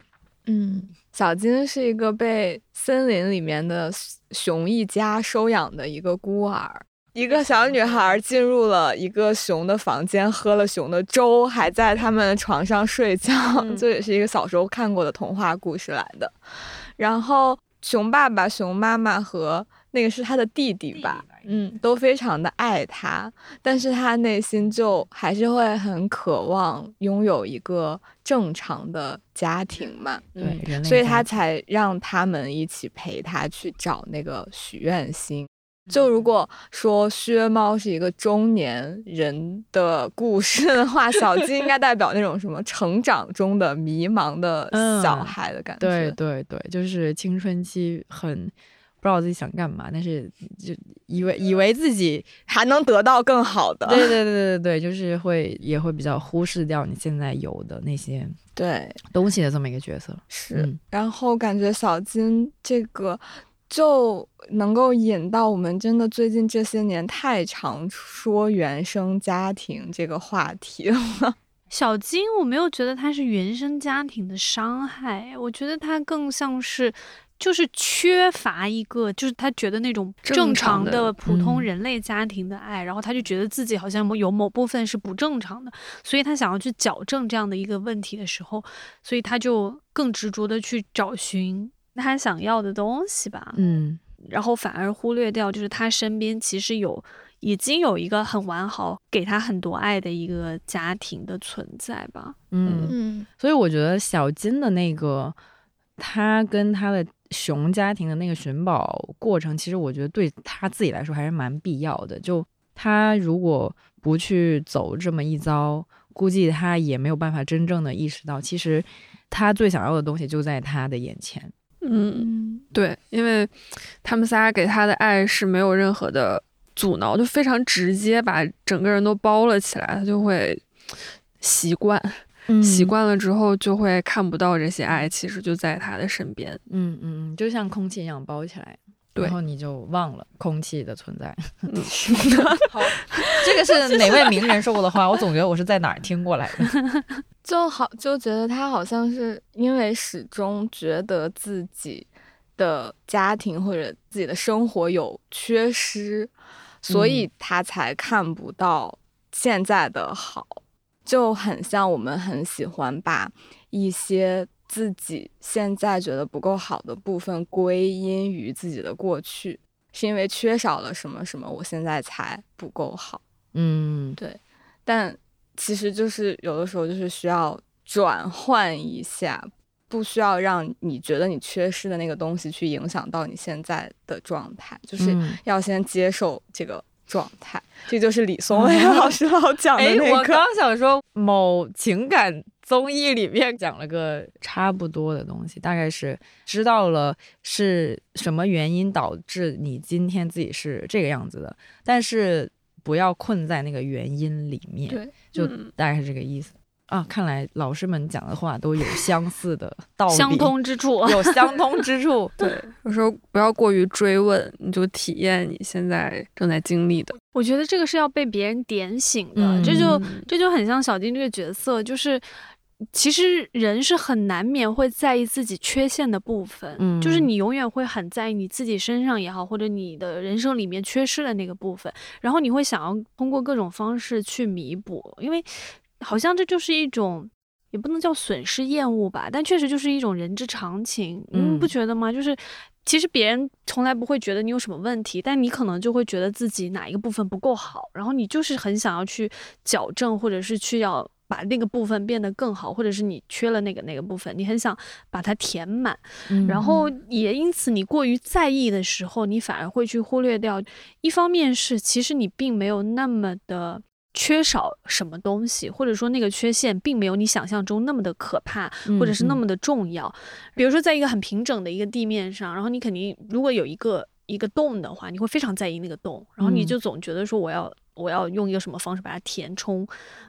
嗯，小金是一个被森林里面的熊一家收养的一个孤儿，一个小女孩进入了一个熊的房间，喝了熊的粥，还在他们床上睡觉，这、嗯、也是一个小时候看过的童话故事来的。然后熊爸爸、熊妈妈和那个是他的弟弟吧，嗯，都非常的爱他，但是他内心就还是会很渴望拥有一个正常的家庭嘛，对、嗯，所以他才让他们一起陪他去找那个许愿星。就如果说薛猫是一个中年人的故事的话，小金应该代表那种什么成长中的迷茫的小孩的感觉、嗯、对对对，就是青春期很不知道自己想干嘛，但是就以为以为自己还能得到更好的，对对对对对，就是会也会比较忽视掉你现在有的那些对东西的这么一个角色是、嗯、然后感觉小金这个就能够引到我们真的最近这些年太常说原生家庭这个话题了。小金我没有觉得他是原生家庭的伤害，我觉得他更像是就是缺乏一个，就是他觉得那种正常的普通人类家庭的爱，嗯、然后他就觉得自己好像有某部分是不正常的，所以他想要去矫正这样的一个问题的时候，所以他就更执着的去找寻他想要的东西吧，嗯，然后反而忽略掉就是他身边其实有已经有一个很完好给他很多爱的一个家庭的存在吧，嗯嗯，所以我觉得小金的那个他跟他的熊家庭的那个寻宝过程，其实我觉得对他自己来说还是蛮必要的，就他如果不去走这么一遭，估计他也没有办法真正的意识到其实他最想要的东西就在他的眼前。嗯，对，因为他们仨给他的爱是没有任何的阻挠，就非常直接把整个人都包了起来，他就会习惯习惯了之后就会看不到这些爱其实就在他的身边，嗯嗯，就像空气一样包起来。然后你就忘了空气的存在。好，这个是哪位名人说过的话？我总觉得我是在哪儿听过来的。就好，就觉得他好像是因为始终觉得自己的家庭或者自己的生活有缺失，所以他才看不到现在的好。嗯，就很像我们很喜欢把一些自己现在觉得不够好的部分归因于自己的过去，是因为缺少了什么什么，我现在才不够好。嗯，对。但其实就是有的时候就是需要转换一下，不需要让你觉得你缺失的那个东西去影响到你现在的状态，就是要先接受这个状态。嗯，这就是李松蔚老师老讲的那个。哎，我刚想说某情感综艺里面讲了个差不多的东西，大概是知道了是什么原因导致你今天自己是这个样子的，但是不要困在那个原因里面。对，就大概是这个意思。嗯，啊，看来老师们讲的话都有相似的道理，相通之处，有相通之处。对，有时候不要过于追问，你就体验你现在正在经历的。我觉得这个是要被别人点醒的。嗯，这就这就很像小丁这个角色，就是其实人是很难免会在意自己缺陷的部分。嗯，就是你永远会很在意你自己身上也好，或者你的人生里面缺失的那个部分，然后你会想要通过各种方式去弥补，因为好像这就是一种，也不能叫损失厌恶吧，但确实就是一种人之常情。嗯，不觉得吗？就是其实别人从来不会觉得你有什么问题，但你可能就会觉得自己哪一个部分不够好，然后你就是很想要去矫正，或者是去要把那个部分变得更好，或者是你缺了那个那个部分，你很想把它填满。嗯，然后也因此你过于在意的时候，你反而会去忽略掉，一方面是其实你并没有那么的缺少什么东西，或者说那个缺陷并没有你想象中那么的可怕，或者是那么的重要。嗯嗯，比如说在一个很平整的一个地面上，然后你肯定如果有一个一个洞的话，你会非常在意那个洞，然后你就总觉得说我要我要用一个什么方式把它填充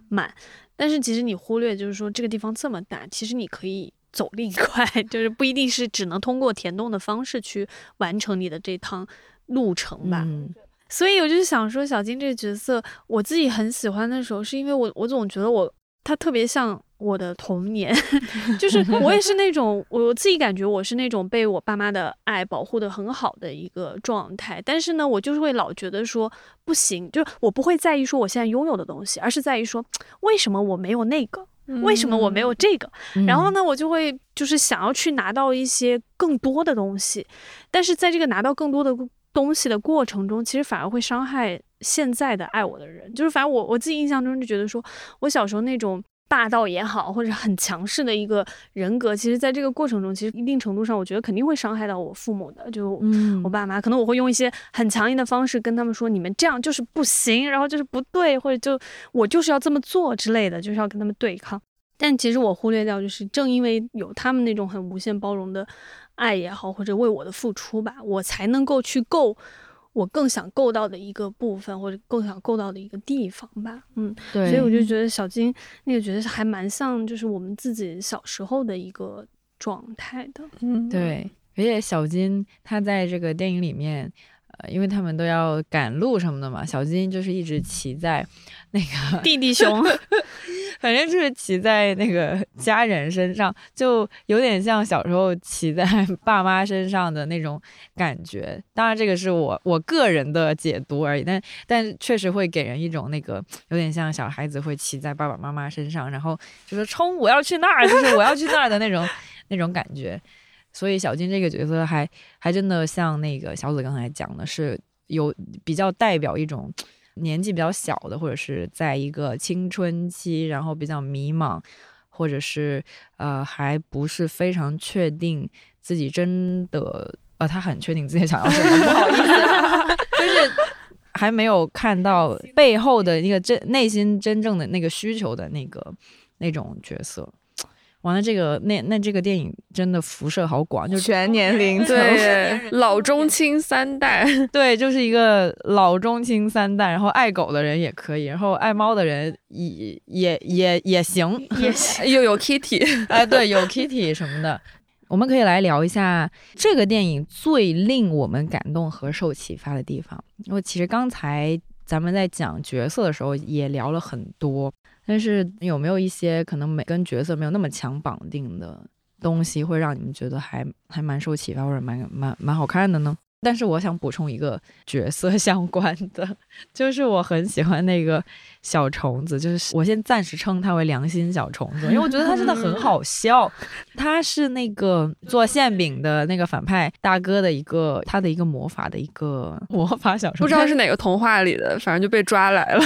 满，但是其实你忽略就是说这个地方这么大，其实你可以走另一块，就是不一定是只能通过填洞的方式去完成你的这趟路程吧。嗯，所以我就想说小金这个角色我自己很喜欢的时候，是因为我我总觉得我他特别像我的童年。就是我也是那种，我自己感觉我是那种被我爸妈的爱保护的很好的一个状态，但是呢我就是会老觉得说不行，就是我不会在意说我现在拥有的东西，而是在意说为什么我没有那个，为什么我没有这个。嗯，然后呢我就会就是想要去拿到一些更多的东西，但是在这个拿到更多的东西的过程中，其实反而会伤害现在的爱我的人。就是反正我我自己印象中就觉得说，我小时候那种霸道也好，或者很强势的一个人格，其实在这个过程中，其实一定程度上我觉得肯定会伤害到我父母的，就我爸妈。嗯，可能我会用一些很强硬的方式跟他们说，你们这样就是不行，然后就是不对，或者就我就是要这么做之类的，就是要跟他们对抗。但其实我忽略掉，就是正因为有他们那种很无限包容的爱也好，或者为我的付出吧，我才能够去够我更想够到的一个部分，或者更想够到的一个地方吧。嗯，对。所以我就觉得小金那个角色还蛮像就是我们自己小时候的一个状态的。嗯，对。而且小金他在这个电影里面，因为他们都要赶路什么的嘛，小金就是一直骑在那个弟弟熊反正就是骑在那个家人身上，就有点像小时候骑在爸妈身上的那种感觉。当然这个是我我个人的解读而已，但但确实会给人一种那个有点像小孩子会骑在爸爸妈妈身上，然后就是冲我要去那儿，就是我要去那儿的那种那种感觉。所以小金这个角色还还真的像那个小紫刚才讲的，是有比较代表一种年纪比较小的，或者是在一个青春期，然后比较迷茫，或者是呃还不是非常确定自己真的呃他很确定自己想要什么，不好意思，就是还没有看到背后的那个真内心真正的那个需求的那个那种角色。完了，这个那那这个电影真的辐射好广，就全年龄层，对，老中青三代，对，就是一个老中青三代，然后爱狗的人也可以，然后爱猫的人也也也也行，也行，又有 Kitty， 哎，对，有 Kitty 什么的。我们可以来聊一下这个电影最令我们感动和受启发的地方。因为其实刚才咱们在讲角色的时候也聊了很多，但是有没有一些可能跟角色没有那么强绑定的东西会让你们觉得还还蛮受启发或者蛮蛮蛮好看的呢？但是我想补充一个角色相关的，就是我很喜欢那个小虫子，就是我先暂时称它为良心小虫子，因为我觉得它真的很好笑。它是那个做馅饼的那个反派大哥的一个他的一个魔法的一个魔法小虫子，不知道是哪个童话里的，反正就被抓来了。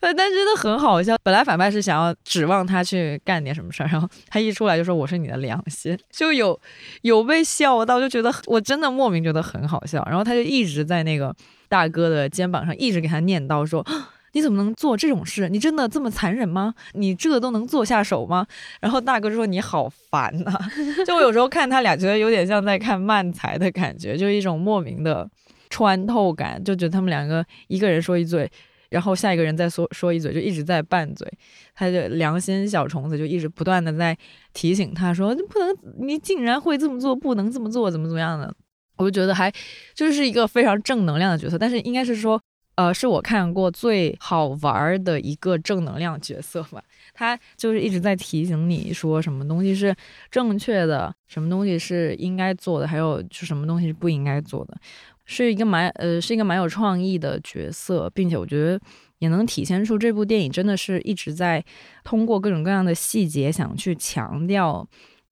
但真的很好笑，本来反派是想要指望他去干点什么事儿，然后他一出来就说我是你的良心，就有有被笑到，就觉得我真的莫名觉得很好笑。然后他就一直在那个大哥的肩膀上一直给他念叨说，你怎么能做这种事，你真的这么残忍吗，你这个都能做下手吗？然后大哥就说你好烦啊。就我有时候看他俩觉得有点像在看漫才的感觉，就是一种莫名的穿透感，就觉得他们两个一个人说一嘴，然后下一个人再说说一嘴，就一直在拌嘴。他就良心小虫子就一直不断的在提醒他说，你不能，你竟然会这么做，不能这么做，怎么怎么样的。我就觉得还就是一个非常正能量的角色，但是应该是说呃，是我看过最好玩的一个正能量角色吧。他就是一直在提醒你说什么东西是正确的，什么东西是应该做的，还有就什么东西是不应该做的，是一个蛮呃是一个蛮有创意的角色，并且我觉得也能体现出这部电影真的是一直在通过各种各样的细节想去强调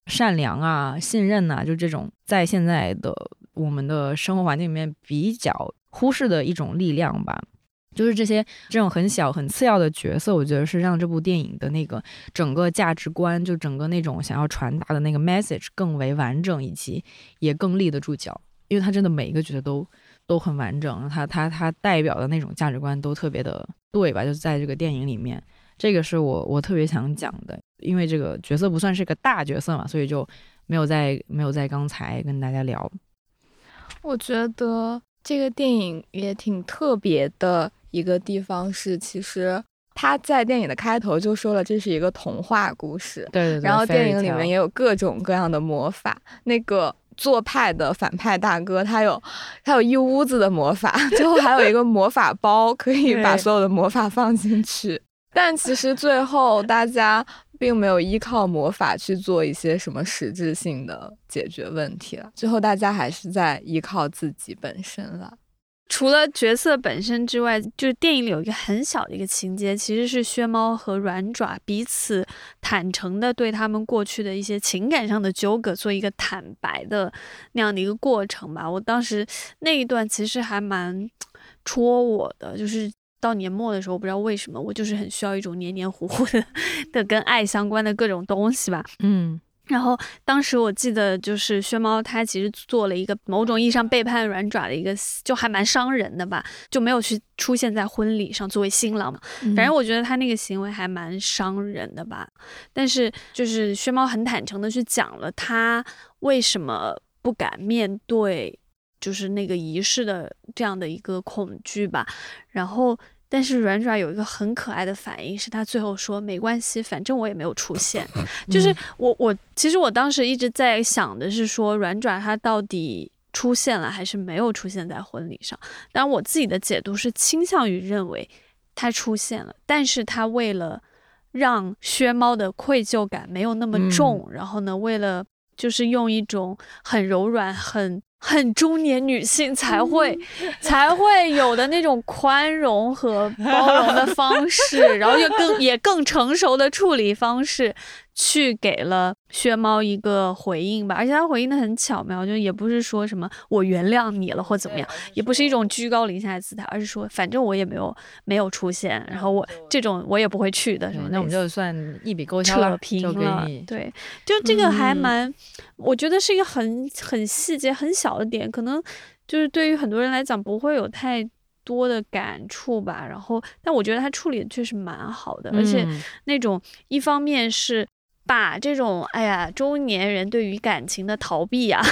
善良啊、信任啊，就这种在现在的我们的生活环境里面比较忽视的一种力量吧。就是这些这种很小很次要的角色，我觉得是让这部电影的那个整个价值观，就整个那种想要传达的那个 message 更为完整，以及也更立得住脚。因为他真的每一个角色都都很完整，他他他代表的那种价值观都特别的对吧，就在这个电影里面，这个是我我特别想讲的。因为这个角色不算是个大角色嘛，所以就没有在没有在刚才跟大家聊。我觉得这个电影也挺特别的一个地方是，其实他在电影的开头就说了这是一个童话故事，对对对，然后电影里面也有各种各样的魔法。那个做派的反派大哥他有他有一屋子的魔法，最后还有一个魔法包可以把所有的魔法放进去，但其实最后大家并没有依靠魔法去做一些什么实质性的解决问题了，最后大家还是在依靠自己本身了。除了角色本身之外，就是电影里有一个很小的一个情节，其实是薛猫和软爪彼此坦诚的对他们过去的一些情感上的纠葛做一个坦白的那样的一个过程吧。我当时那一段其实还蛮戳我的，就是到年末的时候，我不知道为什么，我就是很需要一种黏黏糊糊的的跟爱相关的各种东西吧。嗯，然后当时我记得就是薛猫他其实做了一个某种意义上背叛软爪的一个，就还蛮伤人的吧，就没有去出现在婚礼上作为新郎嘛。反正我觉得他那个行为还蛮伤人的吧。但是就是薛猫很坦诚的去讲了他为什么不敢面对就是那个仪式的这样的一个恐惧吧。然后但是软爪有一个很可爱的反应，是他最后说没关系，反正我也没有出现。就是我我其实我当时一直在想的是说软爪他到底出现了还是没有出现在婚礼上，但我自己的解读是倾向于认为他出现了，但是他为了让薛猫的愧疚感没有那么重、嗯、然后呢为了就是用一种很柔软很很中年女性才会才会有的那种宽容和包容的方式，然后就更也更成熟的处理方式去给了薛猫一个回应吧。而且他回应的很巧妙，就也不是说什么我原谅你了或怎么样，也不是一种居高临下的姿态，而是说反正我也没有没有出现，然后我这种我也不会去的什么，那我们就算一笔勾销了，就给你对，就这个还蛮、嗯、我觉得是一个很很细节很小的点，可能就是对于很多人来讲不会有太多的感触吧。然后但我觉得他处理的确实蛮好的、嗯、而且那种一方面是把这种哎呀中年人对于感情的逃避啊，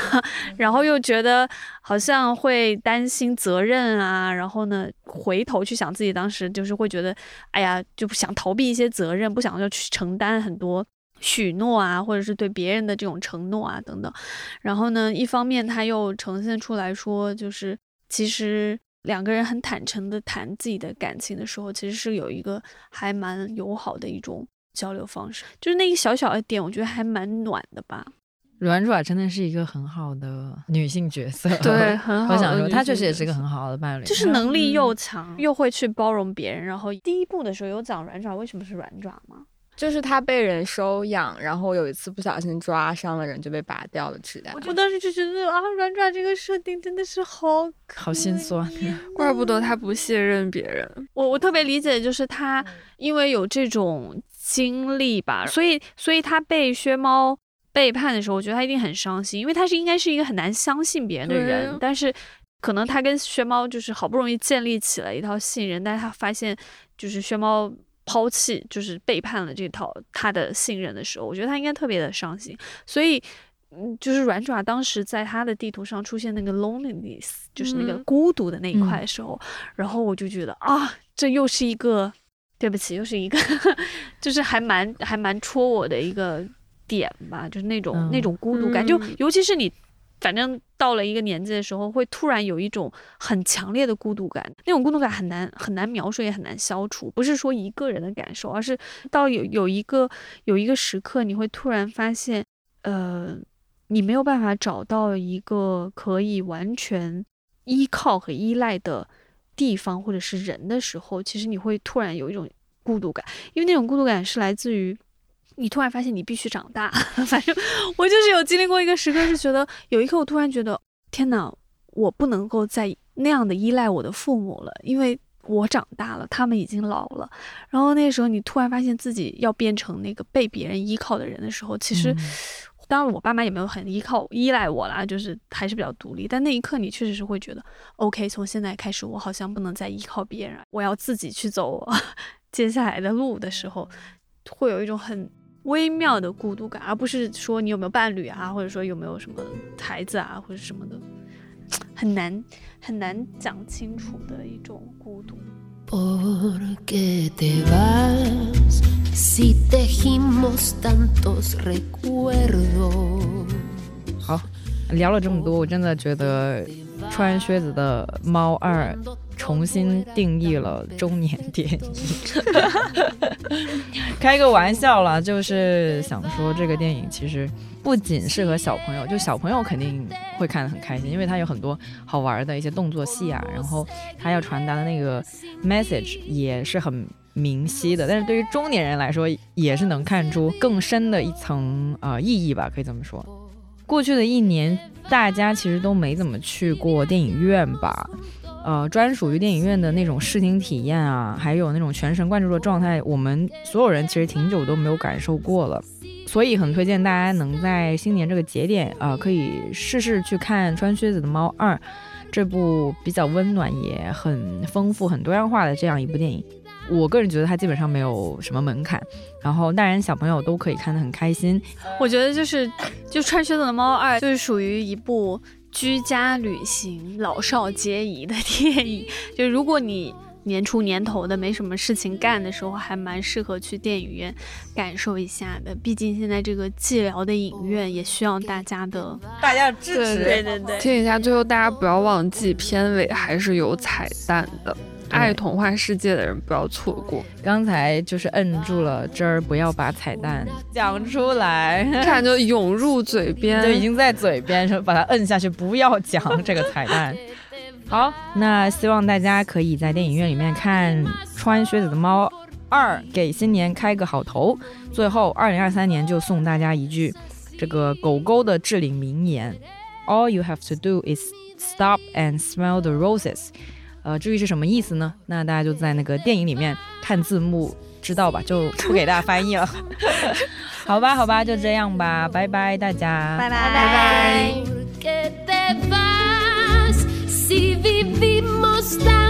然后又觉得好像会担心责任啊，然后呢回头去想自己当时就是会觉得哎呀就不想逃避一些责任，不想要去承担很多许诺啊，或者是对别人的这种承诺啊等等。然后呢，一方面他又呈现出来说，就是其实两个人很坦诚的谈自己的感情的时候，其实是有一个还蛮友好的一种交流方式，就是那一小小的点我觉得还蛮暖的吧。阮汝雅真的是一个很好的女性角色，对，很好的。我想说，她确实也是一个很好的伴侣，就是能力又强，嗯、又会去包容别人。然后第一部的时候有讲阮汝雅为什么是软爪吗？就是她被人收养，然后有一次不小心抓伤了人，就被拔掉了指甲。我当时就觉得啊，软爪这个设定真的是好好心酸，怪不得她不信任别人。我我特别理解，就是她因为有这种经历吧，所以所以她被薛猫背叛的时候，我觉得他一定很伤心，因为他是应该是一个很难相信别人的人，啊、但是可能他跟薛猫就是好不容易建立起了一套信任，但是他发现就是薛猫抛弃，就是背叛了这套他的信任的时候，我觉得他应该特别的伤心。所以，嗯，就是软爪当时在他的地图上出现那个 loneliness， 就是那个孤独的那一块的时候，嗯、然后我就觉得啊，这又是一个，对不起，又是一个，就是还蛮还蛮戳我的一个点吧，就是那种、嗯、那种孤独感，就尤其是你反正到了一个年纪的时候，会突然有一种很强烈的孤独感，那种孤独感很难很难描述，也很难消除，不是说一个人的感受，而是到有有一个有一个时刻，你会突然发现呃你没有办法找到一个可以完全依靠和依赖的地方或者是人的时候，其实你会突然有一种孤独感，因为那种孤独感是来自于你突然发现你必须长大。反正我就是有经历过一个时刻，是觉得有一刻我突然觉得天哪，我不能够再那样的依赖我的父母了，因为我长大了，他们已经老了。然后那时候你突然发现自己要变成那个被别人依靠的人的时候，其实、嗯、当然我爸妈也没有很依靠依赖我啦，就是还是比较独立，但那一刻你确实是会觉得 OK， 从现在开始我好像不能再依靠别人，我要自己去走我接下来的路的时候，会有一种很微妙的孤独感，而不是说你有没有伴侣啊，或者说有没有什么孩子啊，或者什么的，很难很难讲清楚的一种孤独。好，聊了这么多，我真的觉得穿靴子的猫二重新定义了中年电影。开个玩笑啦，就是想说这个电影其实不仅适合小朋友，就小朋友肯定会看得很开心，因为它有很多好玩的一些动作戏啊，然后它要传达的那个 message 也是很明晰的，但是对于中年人来说也是能看出更深的一层、呃、意义吧，可以这么说。过去的一年大家其实都没怎么去过电影院吧，呃，专属于电影院的那种视听体验啊，还有那种全神贯注的状态，我们所有人其实挺久都没有感受过了，所以很推荐大家能在新年这个节点啊、呃，可以试试去看《穿靴子的猫二》这部比较温暖也很丰富很多样化的这样一部电影。我个人觉得它基本上没有什么门槛，然后大人小朋友都可以看得很开心。我觉得就是就《穿靴子的猫二》就是属于一部居家旅行老少皆宜的电影，就如果你年初年头的没什么事情干的时候，还蛮适合去电影院感受一下的，毕竟现在这个寂寥的影院也需要大家的大家支持。对对对，听一下，最后大家不要忘记片尾还是有彩蛋的，爱童话世界的人不要错过。刚才就是摁住了这儿，不要把彩蛋讲出来，看就涌入嘴边，就已经在嘴边，把它摁下去，不要讲这个彩蛋。好，那希望大家可以在电影院里面看《穿靴子的猫二》，给新年开个好头。最后，二零二三年就送大家一句这个狗狗的至理名言 ：All you have to do is stop and smell the roses。呃，至于是什么意思呢？那大家就在那个电影里面看字幕知道吧，就不给大家翻译了。好吧，好吧，就这样吧，拜拜，大家，拜拜拜拜。